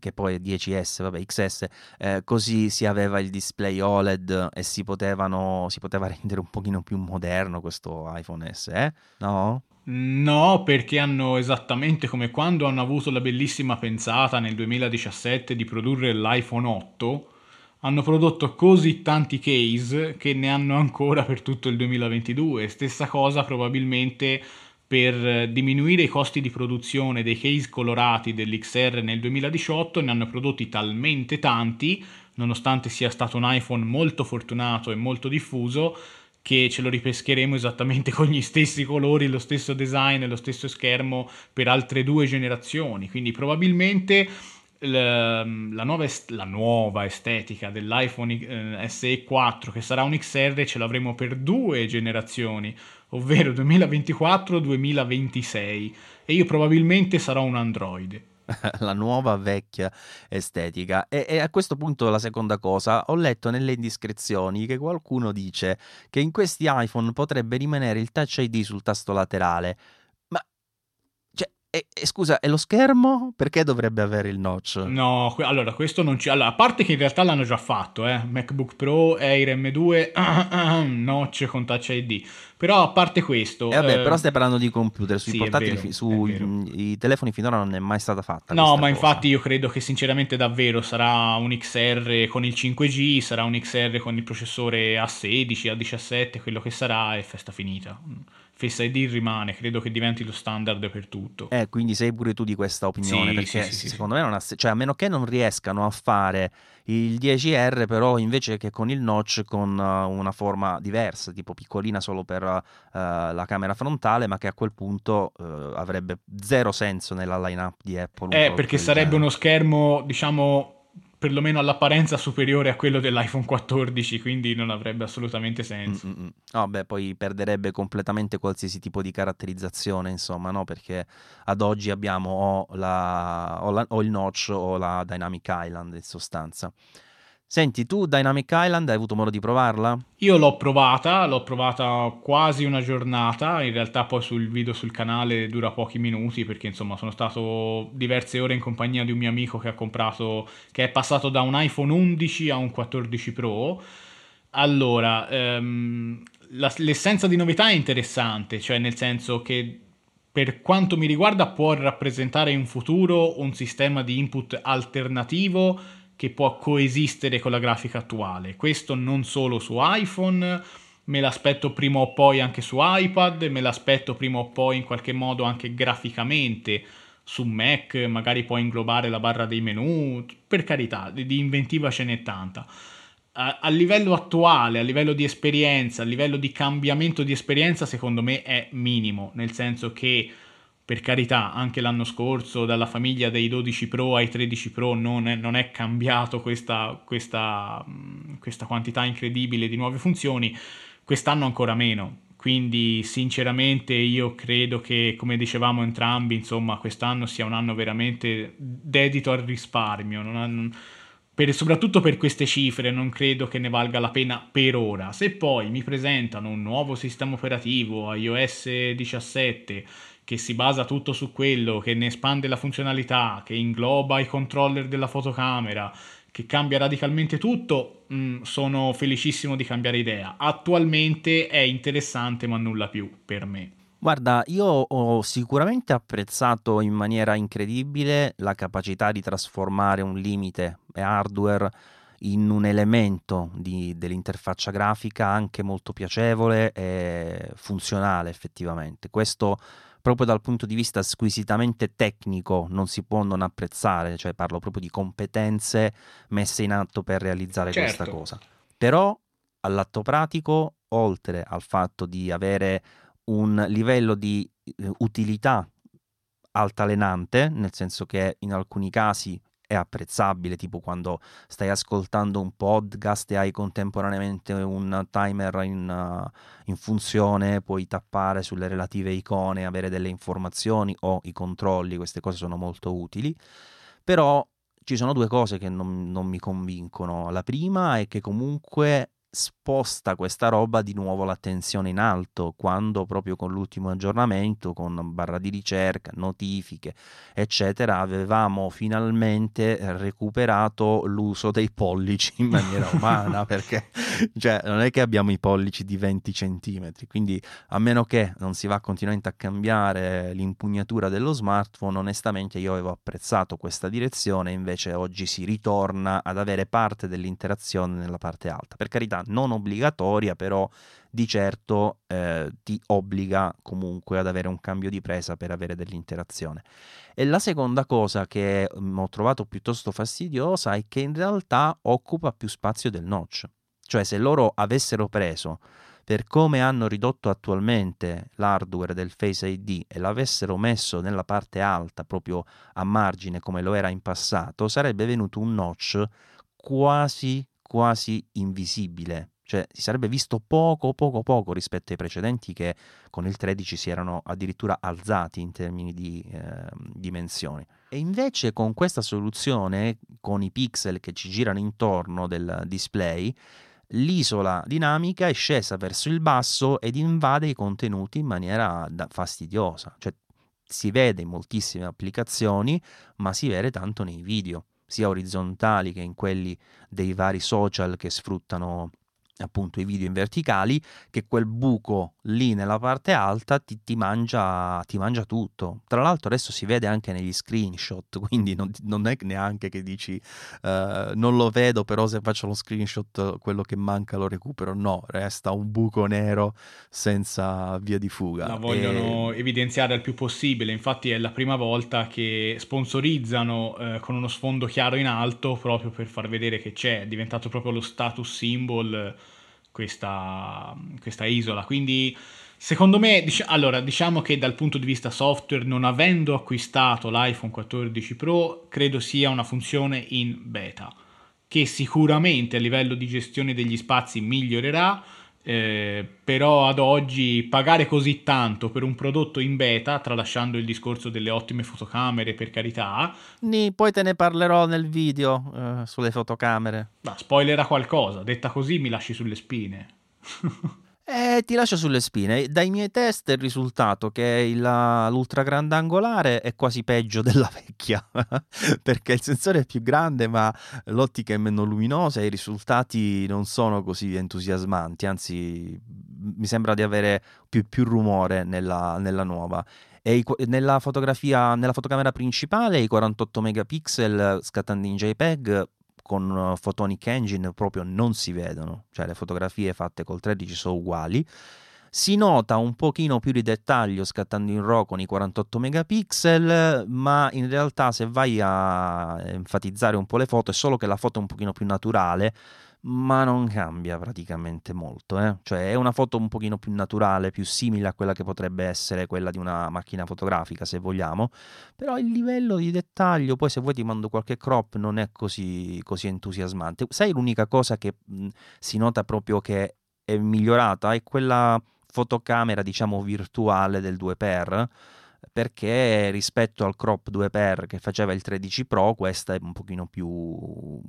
che poi è dieci S, vabbè, X S, eh, così si aveva il display O L E D e si potevano si poteva rendere un pochino più moderno questo iPhone S, eh? No? No, perché hanno, esattamente come quando hanno avuto la bellissima pensata nel duemiladiciassette di produrre l'iPhone otto, hanno prodotto così tanti case che ne hanno ancora per tutto il duemilaventidue. Stessa cosa probabilmente per diminuire i costi di produzione dei case colorati dell'X R nel duemiladiciotto, ne hanno prodotti talmente tanti, nonostante sia stato un iPhone molto fortunato e molto diffuso, che ce lo ripescheremo esattamente con gli stessi colori, lo stesso design e lo stesso schermo per altre due generazioni. Quindi probabilmente la nuova, est- la nuova estetica dell'iPhone S E quattro, che sarà un X R, ce l'avremo per due generazioni, ovvero duemilaventiquattro duemilaventisei, e io probabilmente sarò un androide. La nuova vecchia estetica. E, e a questo punto la seconda cosa, ho letto nelle indiscrezioni che qualcuno dice che in questi iPhone potrebbe rimanere il Touch I D sul tasto laterale. E, e scusa, e lo schermo? Perché dovrebbe avere il notch? No, que- allora questo non ci... Allora, a parte che in realtà l'hanno già fatto, eh? MacBook Pro, Air M due, notch con Touch I D. Però a parte questo... E vabbè, eh... però stai parlando di computer, sui sì, portatili, vero, sui telefoni finora non è mai stata fatta. No, ma cosa. Infatti io credo che sinceramente davvero sarà un X R con il cinque G, sarà un X R con il processore A sedici, A diciassette, quello che sarà, e festa finita. Face I D rimane, credo che diventi lo standard per tutto. Eh, quindi sei pure tu di questa opinione, sì, perché sì, sì, secondo sì. me non ha, cioè, a meno che non riescano a fare il dieci R, però invece che con il notch, con uh, una forma diversa, tipo piccolina solo per uh, la camera frontale, ma che a quel punto uh, avrebbe zero senso nella lineup di Apple. Eh, perché sarebbe uno schermo, diciamo, perlomeno all'apparenza superiore a quello dell'iPhone quattordici, quindi non avrebbe assolutamente senso. Mm-mm. No, beh, poi perderebbe completamente qualsiasi tipo di caratterizzazione, insomma, no? Perché ad oggi abbiamo o, la, o, la, o il notch o la Dynamic Island, in sostanza. Senti, tu Dynamic Island hai avuto modo di provarla? Io l'ho provata, l'ho provata quasi una giornata, in realtà poi sul video sul canale dura pochi minuti, perché insomma sono stato diverse ore in compagnia di un mio amico che ha comprato, che è passato da un iPhone undici a un quattordici Pro. Allora, ehm, la, l'essenza di novità è interessante, cioè nel senso che per quanto mi riguarda può rappresentare in futuro un sistema di input alternativo che può coesistere con la grafica attuale. Questo non solo su iPhone, me l'aspetto prima o poi anche su iPad, me l'aspetto prima o poi in qualche modo anche graficamente su Mac, magari può inglobare la barra dei menu, per carità, di inventiva ce n'è tanta. A, a livello attuale, a livello di esperienza, a livello di cambiamento di esperienza, secondo me è minimo, nel senso che, per carità, anche l'anno scorso dalla famiglia dei dodici Pro ai tredici Pro non è, non è cambiato questa, questa, questa quantità incredibile di nuove funzioni, quest'anno ancora meno. Quindi sinceramente io credo che, come dicevamo entrambi, insomma, quest'anno sia un anno veramente dedito al risparmio, non, ha, non Per, soprattutto per queste cifre non credo che ne valga la pena per ora. Se poi mi presentano un nuovo sistema operativo iOS diciassette che si basa tutto su quello, che ne espande la funzionalità, che ingloba i controller della fotocamera, che cambia radicalmente tutto, mh, sono felicissimo di cambiare idea. Attualmente è interessante ma nulla più per me. Guarda, io ho sicuramente apprezzato in maniera incredibile la capacità di trasformare un limite hardware in un elemento di, dell'interfaccia grafica anche molto piacevole e funzionale effettivamente. Questo proprio dal punto di vista squisitamente tecnico non si può non apprezzare, cioè parlo proprio di competenze messe in atto per realizzare certo. questa cosa. Però all'atto pratico, oltre al fatto di avere un livello di utilità altalenante, nel senso che in alcuni casi è apprezzabile, tipo quando stai ascoltando un podcast e hai contemporaneamente un timer in, uh, in funzione, puoi tappare sulle relative icone, avere delle informazioni o i controlli, queste cose sono molto utili. Però ci sono due cose che non, non mi convincono. La prima è che comunque sposta questa roba di nuovo l'attenzione in alto, quando proprio con l'ultimo aggiornamento, con barra di ricerca, notifiche eccetera, avevamo finalmente recuperato l'uso dei pollici in maniera umana perché cioè non è che abbiamo i pollici di venti centimetri, quindi a meno che non si va continuamente a cambiare l'impugnatura dello smartphone, onestamente io avevo apprezzato questa direzione. Invece oggi si ritorna ad avere parte dell'interazione nella parte alta, per carità non obbligatoria, però di certo eh, ti obbliga comunque ad avere un cambio di presa per avere dell'interazione. E la seconda cosa che mh, ho trovato piuttosto fastidiosa è che in realtà occupa più spazio del notch. Cioè, se loro avessero preso, per come hanno ridotto attualmente l'hardware del Face I D, e l'avessero messo nella parte alta proprio a margine come lo era in passato, sarebbe venuto un notch quasi quasi invisibile, cioè si sarebbe visto poco poco poco rispetto ai precedenti, che con il tredici si erano addirittura alzati in termini di eh, dimensioni. E invece con questa soluzione, con i pixel che ci girano intorno del display, l'isola dinamica è scesa verso il basso ed invade i contenuti in maniera fastidiosa. Cioè si vede in moltissime applicazioni, ma si vede tanto nei video, sia orizzontali che in quelli dei vari social che sfruttano appunto i video in verticali, che quel buco lì nella parte alta ti, ti, mangia, ti mangia tutto. Tra l'altro adesso si vede anche negli screenshot, quindi non, non è neanche che dici uh, non lo vedo, però se faccio lo screenshot quello che manca lo recupero. No, resta un buco nero senza via di fuga. La vogliono e... evidenziare il più possibile, infatti è la prima volta che sponsorizzano eh, con uno sfondo chiaro in alto, proprio per far vedere che c'è, è diventato proprio lo status symbol Questa, questa isola. Quindi secondo me dic- allora diciamo che dal punto di vista software, non avendo acquistato l'iPhone quattordici Pro, credo sia una funzione in beta che sicuramente a livello di gestione degli spazi migliorerà, eh, però ad oggi pagare così tanto per un prodotto in beta, tralasciando il discorso delle ottime fotocamere, per carità, Ni, poi te ne parlerò nel video eh, sulle fotocamere, ma spoilerà qualcosa, detta così mi lasci sulle spine. Eh, ti lascio sulle spine. Dai miei test è il risultato che il, la, l'ultra grandangolare è quasi peggio della vecchia perché il sensore è più grande ma l'ottica è meno luminosa e i risultati non sono così entusiasmanti, anzi mi sembra di avere più, più rumore nella, nella nuova. E i, nella fotografia, nella fotocamera principale i quarantotto megapixel scattandi in JPEG con Photonic Engine proprio non si vedono, cioè le fotografie fatte col tredici sono uguali. Si nota un pochino più di dettaglio scattando in RAW con i quarantotto megapixel, ma in realtà se vai a enfatizzare un po' le foto è solo che la foto è un pochino più naturale, ma non cambia praticamente molto, eh? Cioè è una foto un pochino più naturale, più simile a quella che potrebbe essere quella di una macchina fotografica se vogliamo, però il livello di dettaglio, poi se vuoi ti mando qualche crop, non è così, così entusiasmante. Sai, l'unica cosa che mh, si nota proprio che è migliorata è quella fotocamera diciamo virtuale del due per perché rispetto al crop due per che faceva il tredici Pro questa è un pochino più,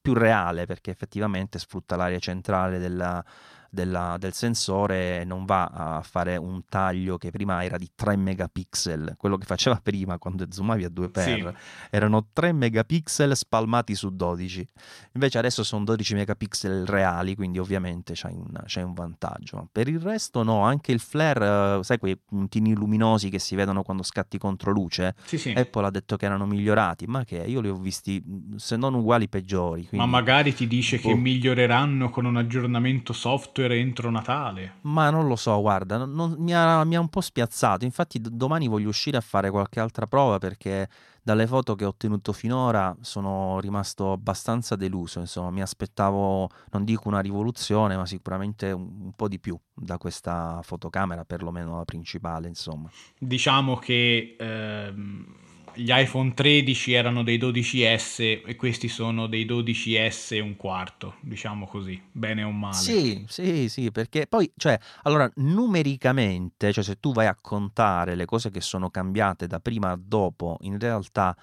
più reale, perché effettivamente sfrutta l'area centrale della, della, del sensore e non va a fare un taglio che prima era di tre megapixel, quello che faceva prima quando zoomavi a due per, sì, erano tre megapixel spalmati su dodici, invece adesso sono dodici megapixel reali, quindi ovviamente c'hai un, c'hai un vantaggio. Per il resto no, anche il flare, sai quei puntini luminosi che si vedono quando scatti contro luce, sì, sì. Apple ha detto che erano migliorati, ma che io li ho visti se non uguali peggiori, quindi... ma magari ti dice oh. che miglioreranno con un aggiornamento software entro Natale, ma non lo so, guarda, non, non, mi, ha, mi ha un po' spiazzato. Infatti domani voglio uscire a fare qualche altra prova, perché dalle foto che ho ottenuto finora sono rimasto abbastanza deluso, insomma mi aspettavo, non dico una rivoluzione, ma sicuramente un, un po' di più da questa fotocamera, perlomeno la principale, insomma. Diciamo che ehm, gli iPhone tredici erano dei dodici S e questi sono dei dodici S e un quarto, diciamo così, bene o male. Sì, sì, sì, perché poi, cioè, allora, numericamente, cioè se tu vai a contare le cose che sono cambiate da prima a dopo, in realtà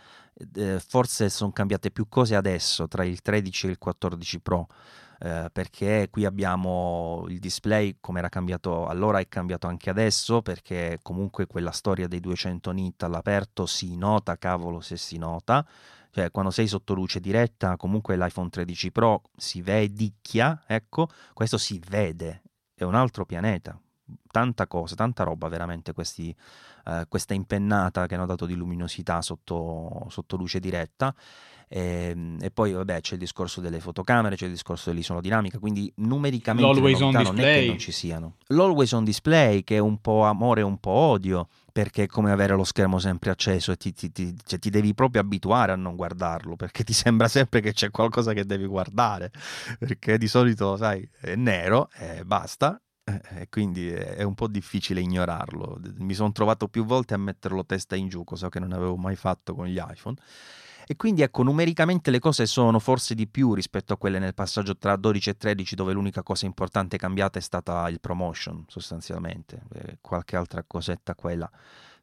eh, forse sono cambiate più cose adesso tra il tredici e il quattordici Pro. Eh, perché qui abbiamo il display come era cambiato allora, è cambiato anche adesso, perché comunque quella storia dei duecento nit all'aperto si nota, cavolo se si nota, cioè quando sei sotto luce diretta comunque l'iPhone tredici Pro si vedicchia, ecco, questo si vede, è un altro pianeta, tanta cosa, tanta roba veramente questi, eh, questa impennata che hanno dato di luminosità sotto, sotto luce diretta. E, e poi vabbè c'è il discorso delle fotocamere, c'è il discorso dell'isolodinamica, quindi numericamente l'always on display non è che non ci siano, l'always on display che è un po' amore e un po' odio, perché è come avere lo schermo sempre acceso e ti, ti, ti, cioè, ti devi proprio abituare a non guardarlo, perché ti sembra sempre che c'è qualcosa che devi guardare, perché di solito sai è nero e basta, e quindi è un po' difficile ignorarlo. Mi sono trovato più volte a metterlo testa in giù, cosa che non avevo mai fatto con gli iPhone, e quindi ecco, numericamente le cose sono forse di più rispetto a quelle nel passaggio tra dodici e tredici, dove l'unica cosa importante cambiata è stata il promotion sostanzialmente, qualche altra cosetta qua e là,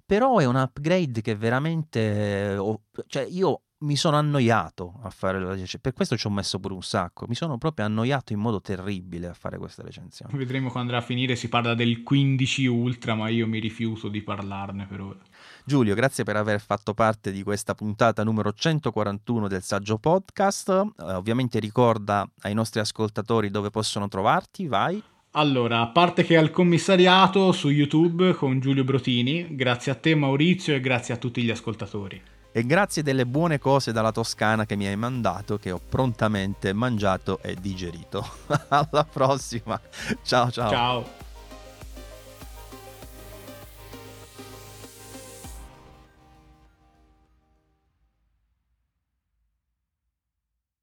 però è un upgrade che veramente, cioè io mi sono annoiato a fare la recensione, per questo ci ho messo pure un sacco, mi sono proprio annoiato in modo terribile a fare questa recensione. Vedremo quando andrà a finire, si parla del quindici Ultra, ma io mi rifiuto di parlarne per ora. Giulio, grazie per aver fatto parte di questa puntata numero centoquarantuno del Saggio Podcast. Eh, ovviamente ricorda ai nostri ascoltatori dove possono trovarti, vai. Allora, a parte che al commissariato su YouTube con Giulio Brotini, grazie a te Maurizio e grazie a tutti gli ascoltatori. E grazie delle buone cose dalla Toscana che mi hai mandato, che ho prontamente mangiato e digerito. Alla prossima, ciao ciao. Ciao.